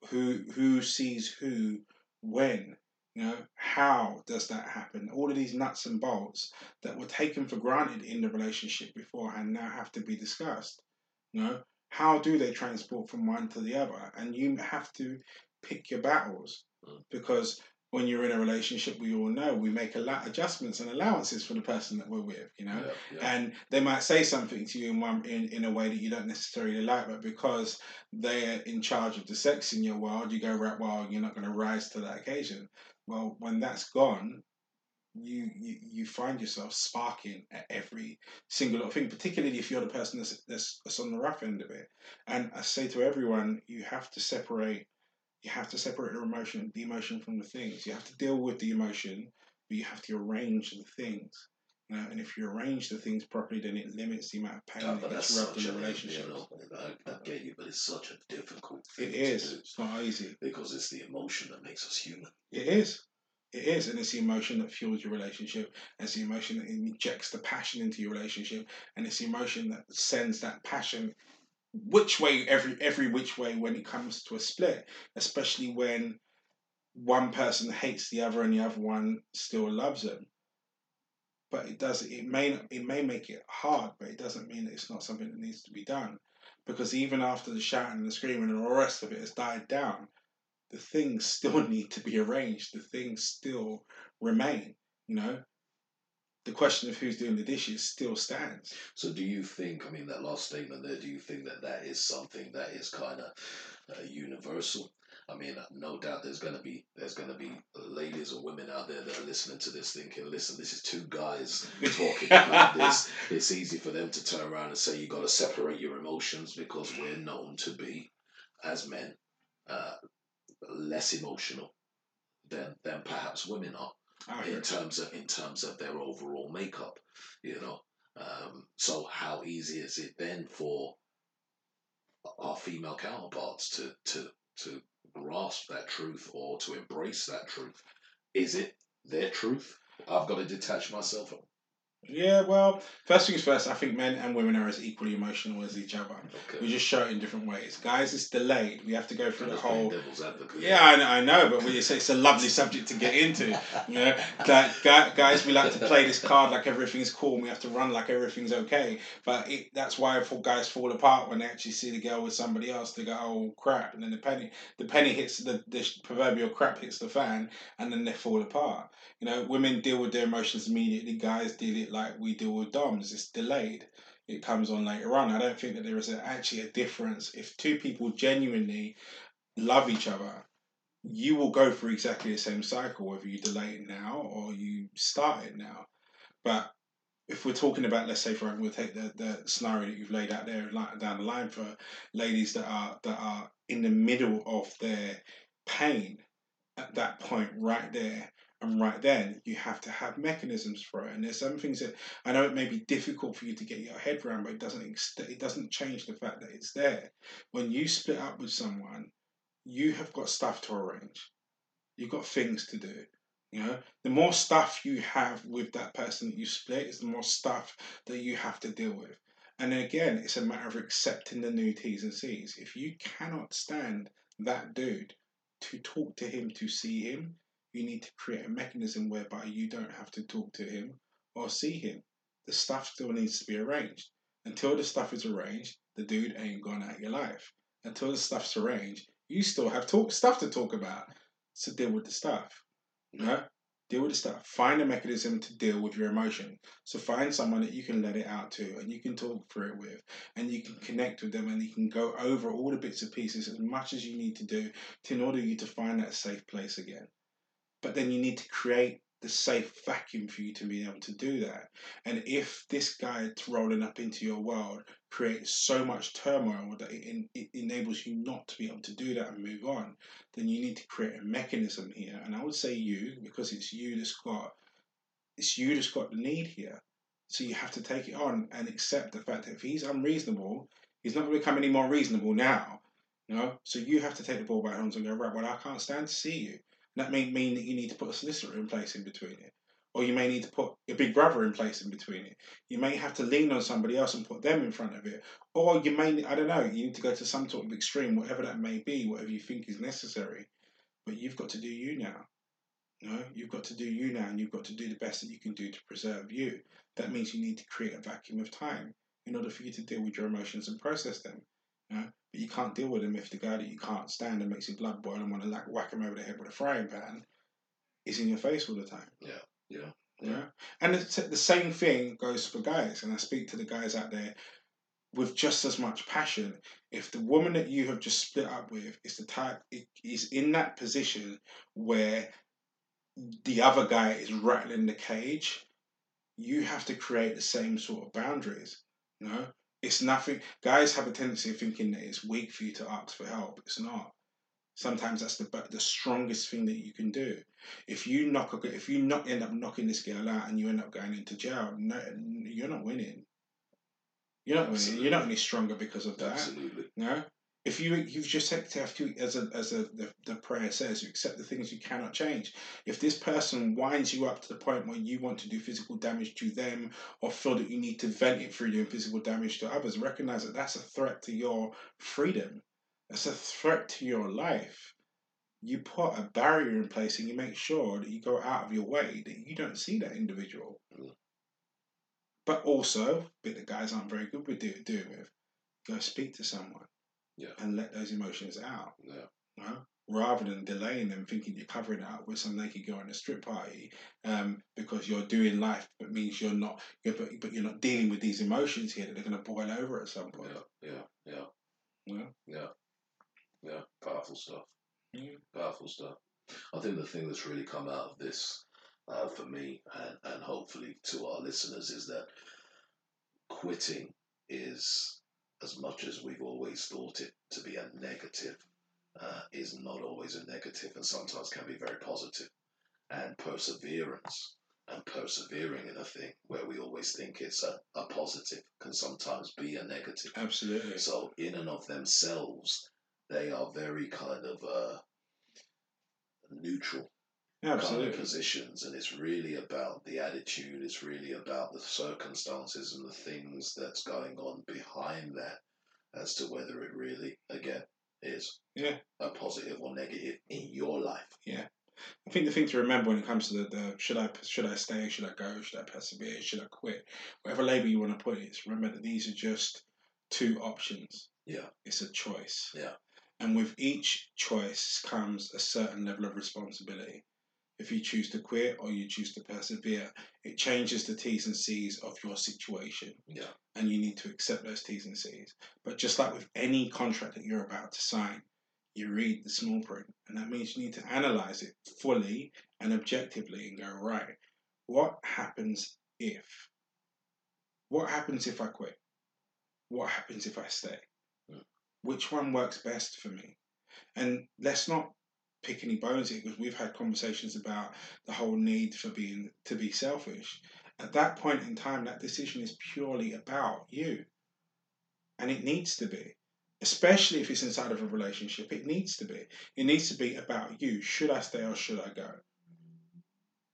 who sees who, when, you know, how does that happen? All of these nuts and bolts that were taken for granted in the relationship beforehand now have to be discussed. You know, how do they transport from one to the other? And you have to pick your battles, because when you're in a relationship, we all know we make a lot of adjustments and allowances for the person that we're with, you know. Yeah. And they might say something to you in a way that you don't necessarily like, but because they're in charge of the sex in your world, you go, right, well, you're not going to rise to that occasion. Well, when that's gone, you find yourself sparking at every single little thing, particularly if you're the person that's on the rough end of it. And I say to everyone, you have to separate the emotion from the things. You have to deal with the emotion, but you have to arrange the things. You know? And if you arrange the things properly, then it limits the amount of pain that gets rubbed in the relationship. I get you, but it's such a difficult thing. It is. To do. It's not easy. Because it's the emotion that makes us human. It is. It is. And it's the emotion that fuels your relationship. It's the emotion that injects the passion into your relationship. And it's the emotion that sends that passion every which way when it comes to a split, especially when one person hates the other and the other one still loves them. But it may make it hard, but it doesn't mean that it's not something that needs to be done, because even after the shouting and the screaming and all the rest of it has died down, the things still need to be arranged. The things still remain, you know. The question of who's doing the dishes still stands. So do you think, I mean, that last statement there, do you think that is something that is kind of universal? I mean, no doubt there's going to be ladies or women out there that are listening to this thinking, listen, this is two guys talking about this. It's easy for them to turn around and say, you've got to separate your emotions, because we're known to be, as men, less emotional than perhaps women are. In terms of their overall makeup, you know. So how easy is it then for our female counterparts to grasp that truth, or to embrace that truth? Is it their truth? I've got to detach myself from. Yeah, well, first things first, I think men and women are as equally emotional as each other. Okay. We just show it in different ways. Guys, it's delayed. We have to go through the whole... devil's advocate. Yeah, I know, but it's a lovely subject to get into. You know, guys, we like to play this card like everything's cool, and we have to run like everything's okay. But that's why guys fall apart when they actually see the girl with somebody else. They go, oh, crap. And then the penny hits, the proverbial crap hits the fan, and then they fall apart. You know, women deal with their emotions immediately. Guys deal it like we deal with DOMs. It's delayed. It comes on later on. I don't think that there is actually a difference. If two people genuinely love each other, you will go through exactly the same cycle, whether you delay it now or you start it now. But if we're talking about, let's say, we'll take the scenario that you've laid out there down the line for ladies that are in the middle of their pain at that point right there, and right then, you have to have mechanisms for it. And there's some things that I know it may be difficult for you to get your head around, but it doesn't change the fact that it's there. When you split up with someone, you have got stuff to arrange. You've got things to do. You know, the more stuff you have with that person that you split is the more stuff that you have to deal with. And then again, it's a matter of accepting the new T's and C's. If you cannot stand that dude, to talk to him, to see him, you need to create a mechanism whereby you don't have to talk to him or see him. The stuff still needs to be arranged. Until the stuff is arranged, the dude ain't gone out of your life. Until the stuff's arranged, you still have stuff to talk about. So deal with the stuff. You know? Deal with the stuff. Find a mechanism to deal with your emotion. So find someone that you can let it out to, and you can talk through it with, and you can connect with them, and you can go over all the bits and pieces as much as you need to do in order you to find that safe place again. But then you need to create the safe vacuum for you to be able to do that. And if this guy rolling up into your world creates so much turmoil that it enables you not to be able to do that and move on, then you need to create a mechanism here. And I would say you, because it's you that's got the need here. So you have to take it on and accept the fact that if he's unreasonable, he's not going to become any more reasonable now. You know? So you have to take the ball by hands and go, right, well, I can't stand to see you. And that may mean that you need to put a solicitor in place in between it. Or you may need to put your big brother in place in between it. You may have to lean on somebody else and put them in front of it. Or you may, I don't know, you need to go to some sort of extreme, whatever that may be, whatever you think is necessary. But you've got to do you now. You know? You've got to do you now, and you've got to do the best that you can do to preserve you. That means you need to create a vacuum of time in order for you to deal with your emotions and process them. You know? But you can't deal with them if the guy that you can't stand and makes your blood boil and want to like whack him over the head with a frying pan is in your face all the time. Yeah. Yeah, yeah. And it's, the same thing goes for guys. And I speak to the guys out there with just as much passion. If the woman that you have just split up with is the type, is in that position where the other guy is rattling the cage, you have to create the same sort of boundaries. You know? It's nothing. Guys have a tendency of thinking that it's weak for you to ask for help. It's not. Sometimes that's the strongest thing that you can do. If you end up knocking this girl out and you end up going into jail, no, you're not winning. You're not winning. You're not any stronger because of that. Absolutely. No. If you've just have to, as the prayer says, you accept the things you cannot change. If this person winds you up to the point where you want to do physical damage to them, or feel that you need to vent it through doing physical damage to others, recognize that that's a threat to your freedom. It's a threat to your life. You put a barrier in place and you make sure that you go out of your way that you don't see that individual. Mm. But also, bit the guys aren't very good with doing with, go speak to someone and let those emotions out. Yeah. You know? Rather than delaying them, thinking you're covering it up with some naked girl in a strip party because you're doing life, but means you're not dealing with these emotions here that they're going to boil over at some point. Yeah, powerful stuff. Yeah. Powerful stuff. I think the thing that's really come out of this for me and hopefully to our listeners is that quitting is, as much as we've always thought it to be a negative, is not always a negative and sometimes can be very positive. And perseverance and persevering in a thing where we always think it's a positive can sometimes be a negative. Absolutely. So in and of themselves, they are very kind of neutral kind of positions, and it's really about the attitude, it's really about the circumstances and the things that's going on behind that as to whether it really, again, is a positive or negative in your life. Yeah. I think the thing to remember when it comes to the should I stay, should I go, should I persevere, should I quit, whatever label you want to put it, remember that these are just two options. Yeah. It's a choice. Yeah. And with each choice comes a certain level of responsibility. If you choose to quit or you choose to persevere, it changes the T's and C's of your situation. Yeah. And you need to accept those T's and C's. But just like with any contract that you're about to sign, you read the small print. And that means you need to analyze it fully and objectively and go, right, what happens if? What happens if I quit? What happens if I stay? Which one works best for me? And let's not pick any bones here, because we've had conversations about the whole need for to be selfish. At that point in time, that decision is purely about you. And it needs to be. Especially if it's inside of a relationship, it needs to be. It needs to be about you. Should I stay or should I go?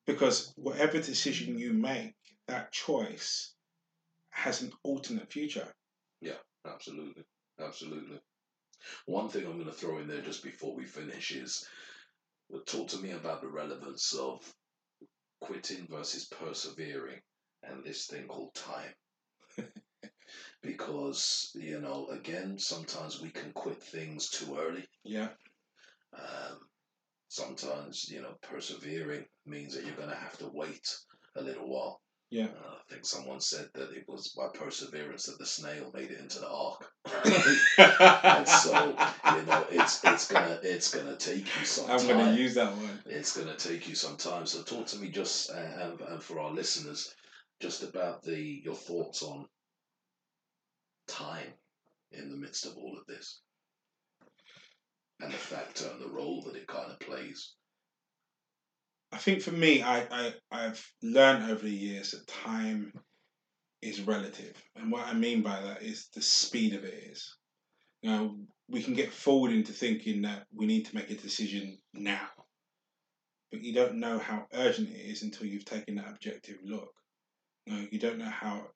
Because whatever decision you make, that choice has an alternate future. Yeah, absolutely. Absolutely. One thing I'm going to throw in there just before we finish is, talk to me about the relevance of quitting versus persevering and this thing called time. Because, you know, again, sometimes we can quit things too early. Yeah. Sometimes, you know, persevering means that you're going to have to wait a little while. Yeah, I think someone said that it was by perseverance that the snail made it into the ark. And so, you know, it's gonna take you some time. I'm gonna use that one. It's gonna take you some time. So talk to me just and for our listeners, just about your thoughts on time in the midst of all of this, and the factor and the role that it kind of plays. I think for me, I've learned over the years that time is relative. And what I mean by that is the speed of it is. You know, we can get forward into thinking that we need to make a decision now. But you don't know how urgent it is until you've taken that objective look. No, you don't know how,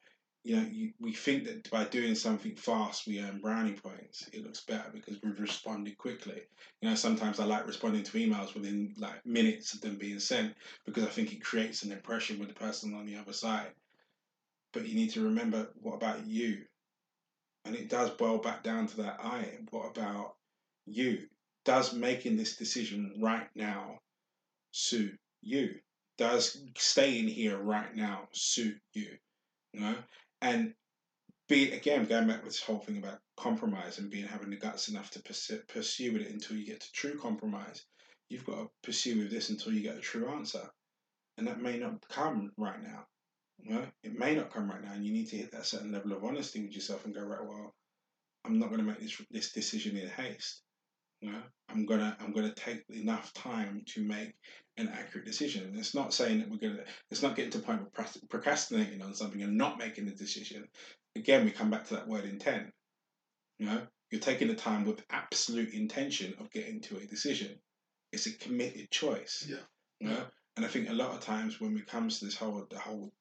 you know, we think that by doing something fast, we earn brownie points. It looks better because we've responded quickly. You know, sometimes I like responding to emails within like minutes of them being sent because I think it creates an impression with the person on the other side. But you need to remember, what about you? And it does boil back down to that I. What about you? Does making this decision right now suit you? Does staying here right now suit you? You know, and be again going back to this whole thing about compromise and being having the guts enough to pursue with it until you get to true compromise. You've got to pursue with this until you get a true answer, and that may not come right now. You know, it may not come right now, and you need to hit that certain level of honesty with yourself and go, right, well, I'm not going to make this decision in haste. You know, I'm gonna take enough time to make an accurate decision. And it's not saying that it's not getting to the point of procrastinating on something and not making a decision. Again, we come back to that word intent. You know, you're taking the time with absolute intention of getting to a decision. It's a committed choice. Yeah. You know, and I think a lot of times when it comes to this the whole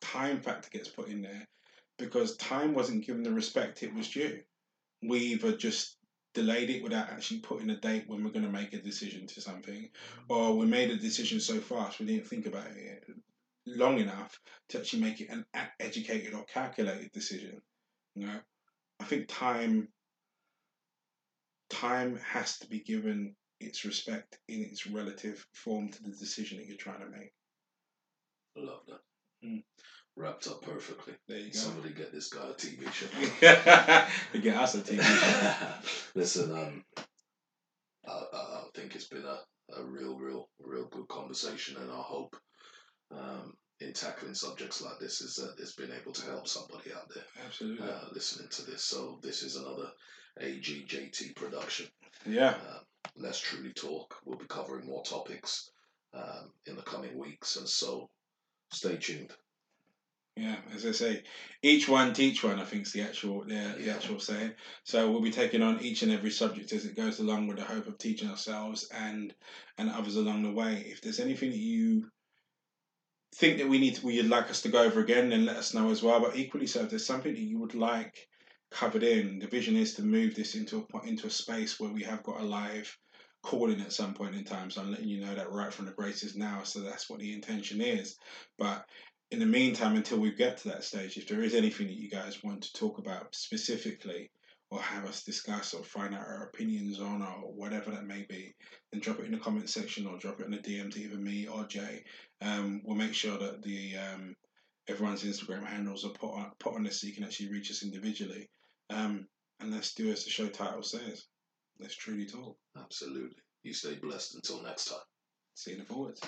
time factor gets put in there because time wasn't given the respect it was due. We either just delayed it without actually putting a date when we're going to make a decision to something, or we made a decision so fast we didn't think about it long enough to actually make it an educated or calculated decision. You know, I think time has to be given its respect in its relative form to the decision that you're trying to make. Love that. Mm. Wrapped up perfectly. There you go. Somebody get this guy a TV show. Get us a TV show. Listen, I think it's been a real good conversation, and I hope in tackling subjects like this is that it's been able to help somebody out there. Absolutely. Listening to this. So this is another AGJT production. Yeah. Let's Truly Talk. We'll be covering more topics in the coming weeks, and so stay tuned. Yeah, as I say, each one teach one, I think is the actual saying. So we'll be taking on each and every subject as it goes along with the hope of teaching ourselves and others along the way. If there's anything that you think that you'd like us to go over again, then let us know as well. But equally so, if there's something that you would like covered in, the vision is to move this into a space where we have got a live calling at some point in time. So I'm letting you know that right from the braces now. So that's what the intention is. But in the meantime, until we get to that stage, if there is anything that you guys want to talk about specifically or have us discuss or find out our opinions on or whatever that may be, then drop it in the comment section or drop it in the DM to either me or Jay. We'll make sure that the everyone's Instagram handles are put on this so you can actually reach us individually. And let's do as the show title says. Let's truly talk. Absolutely. You stay blessed until next time. See you in the forwards.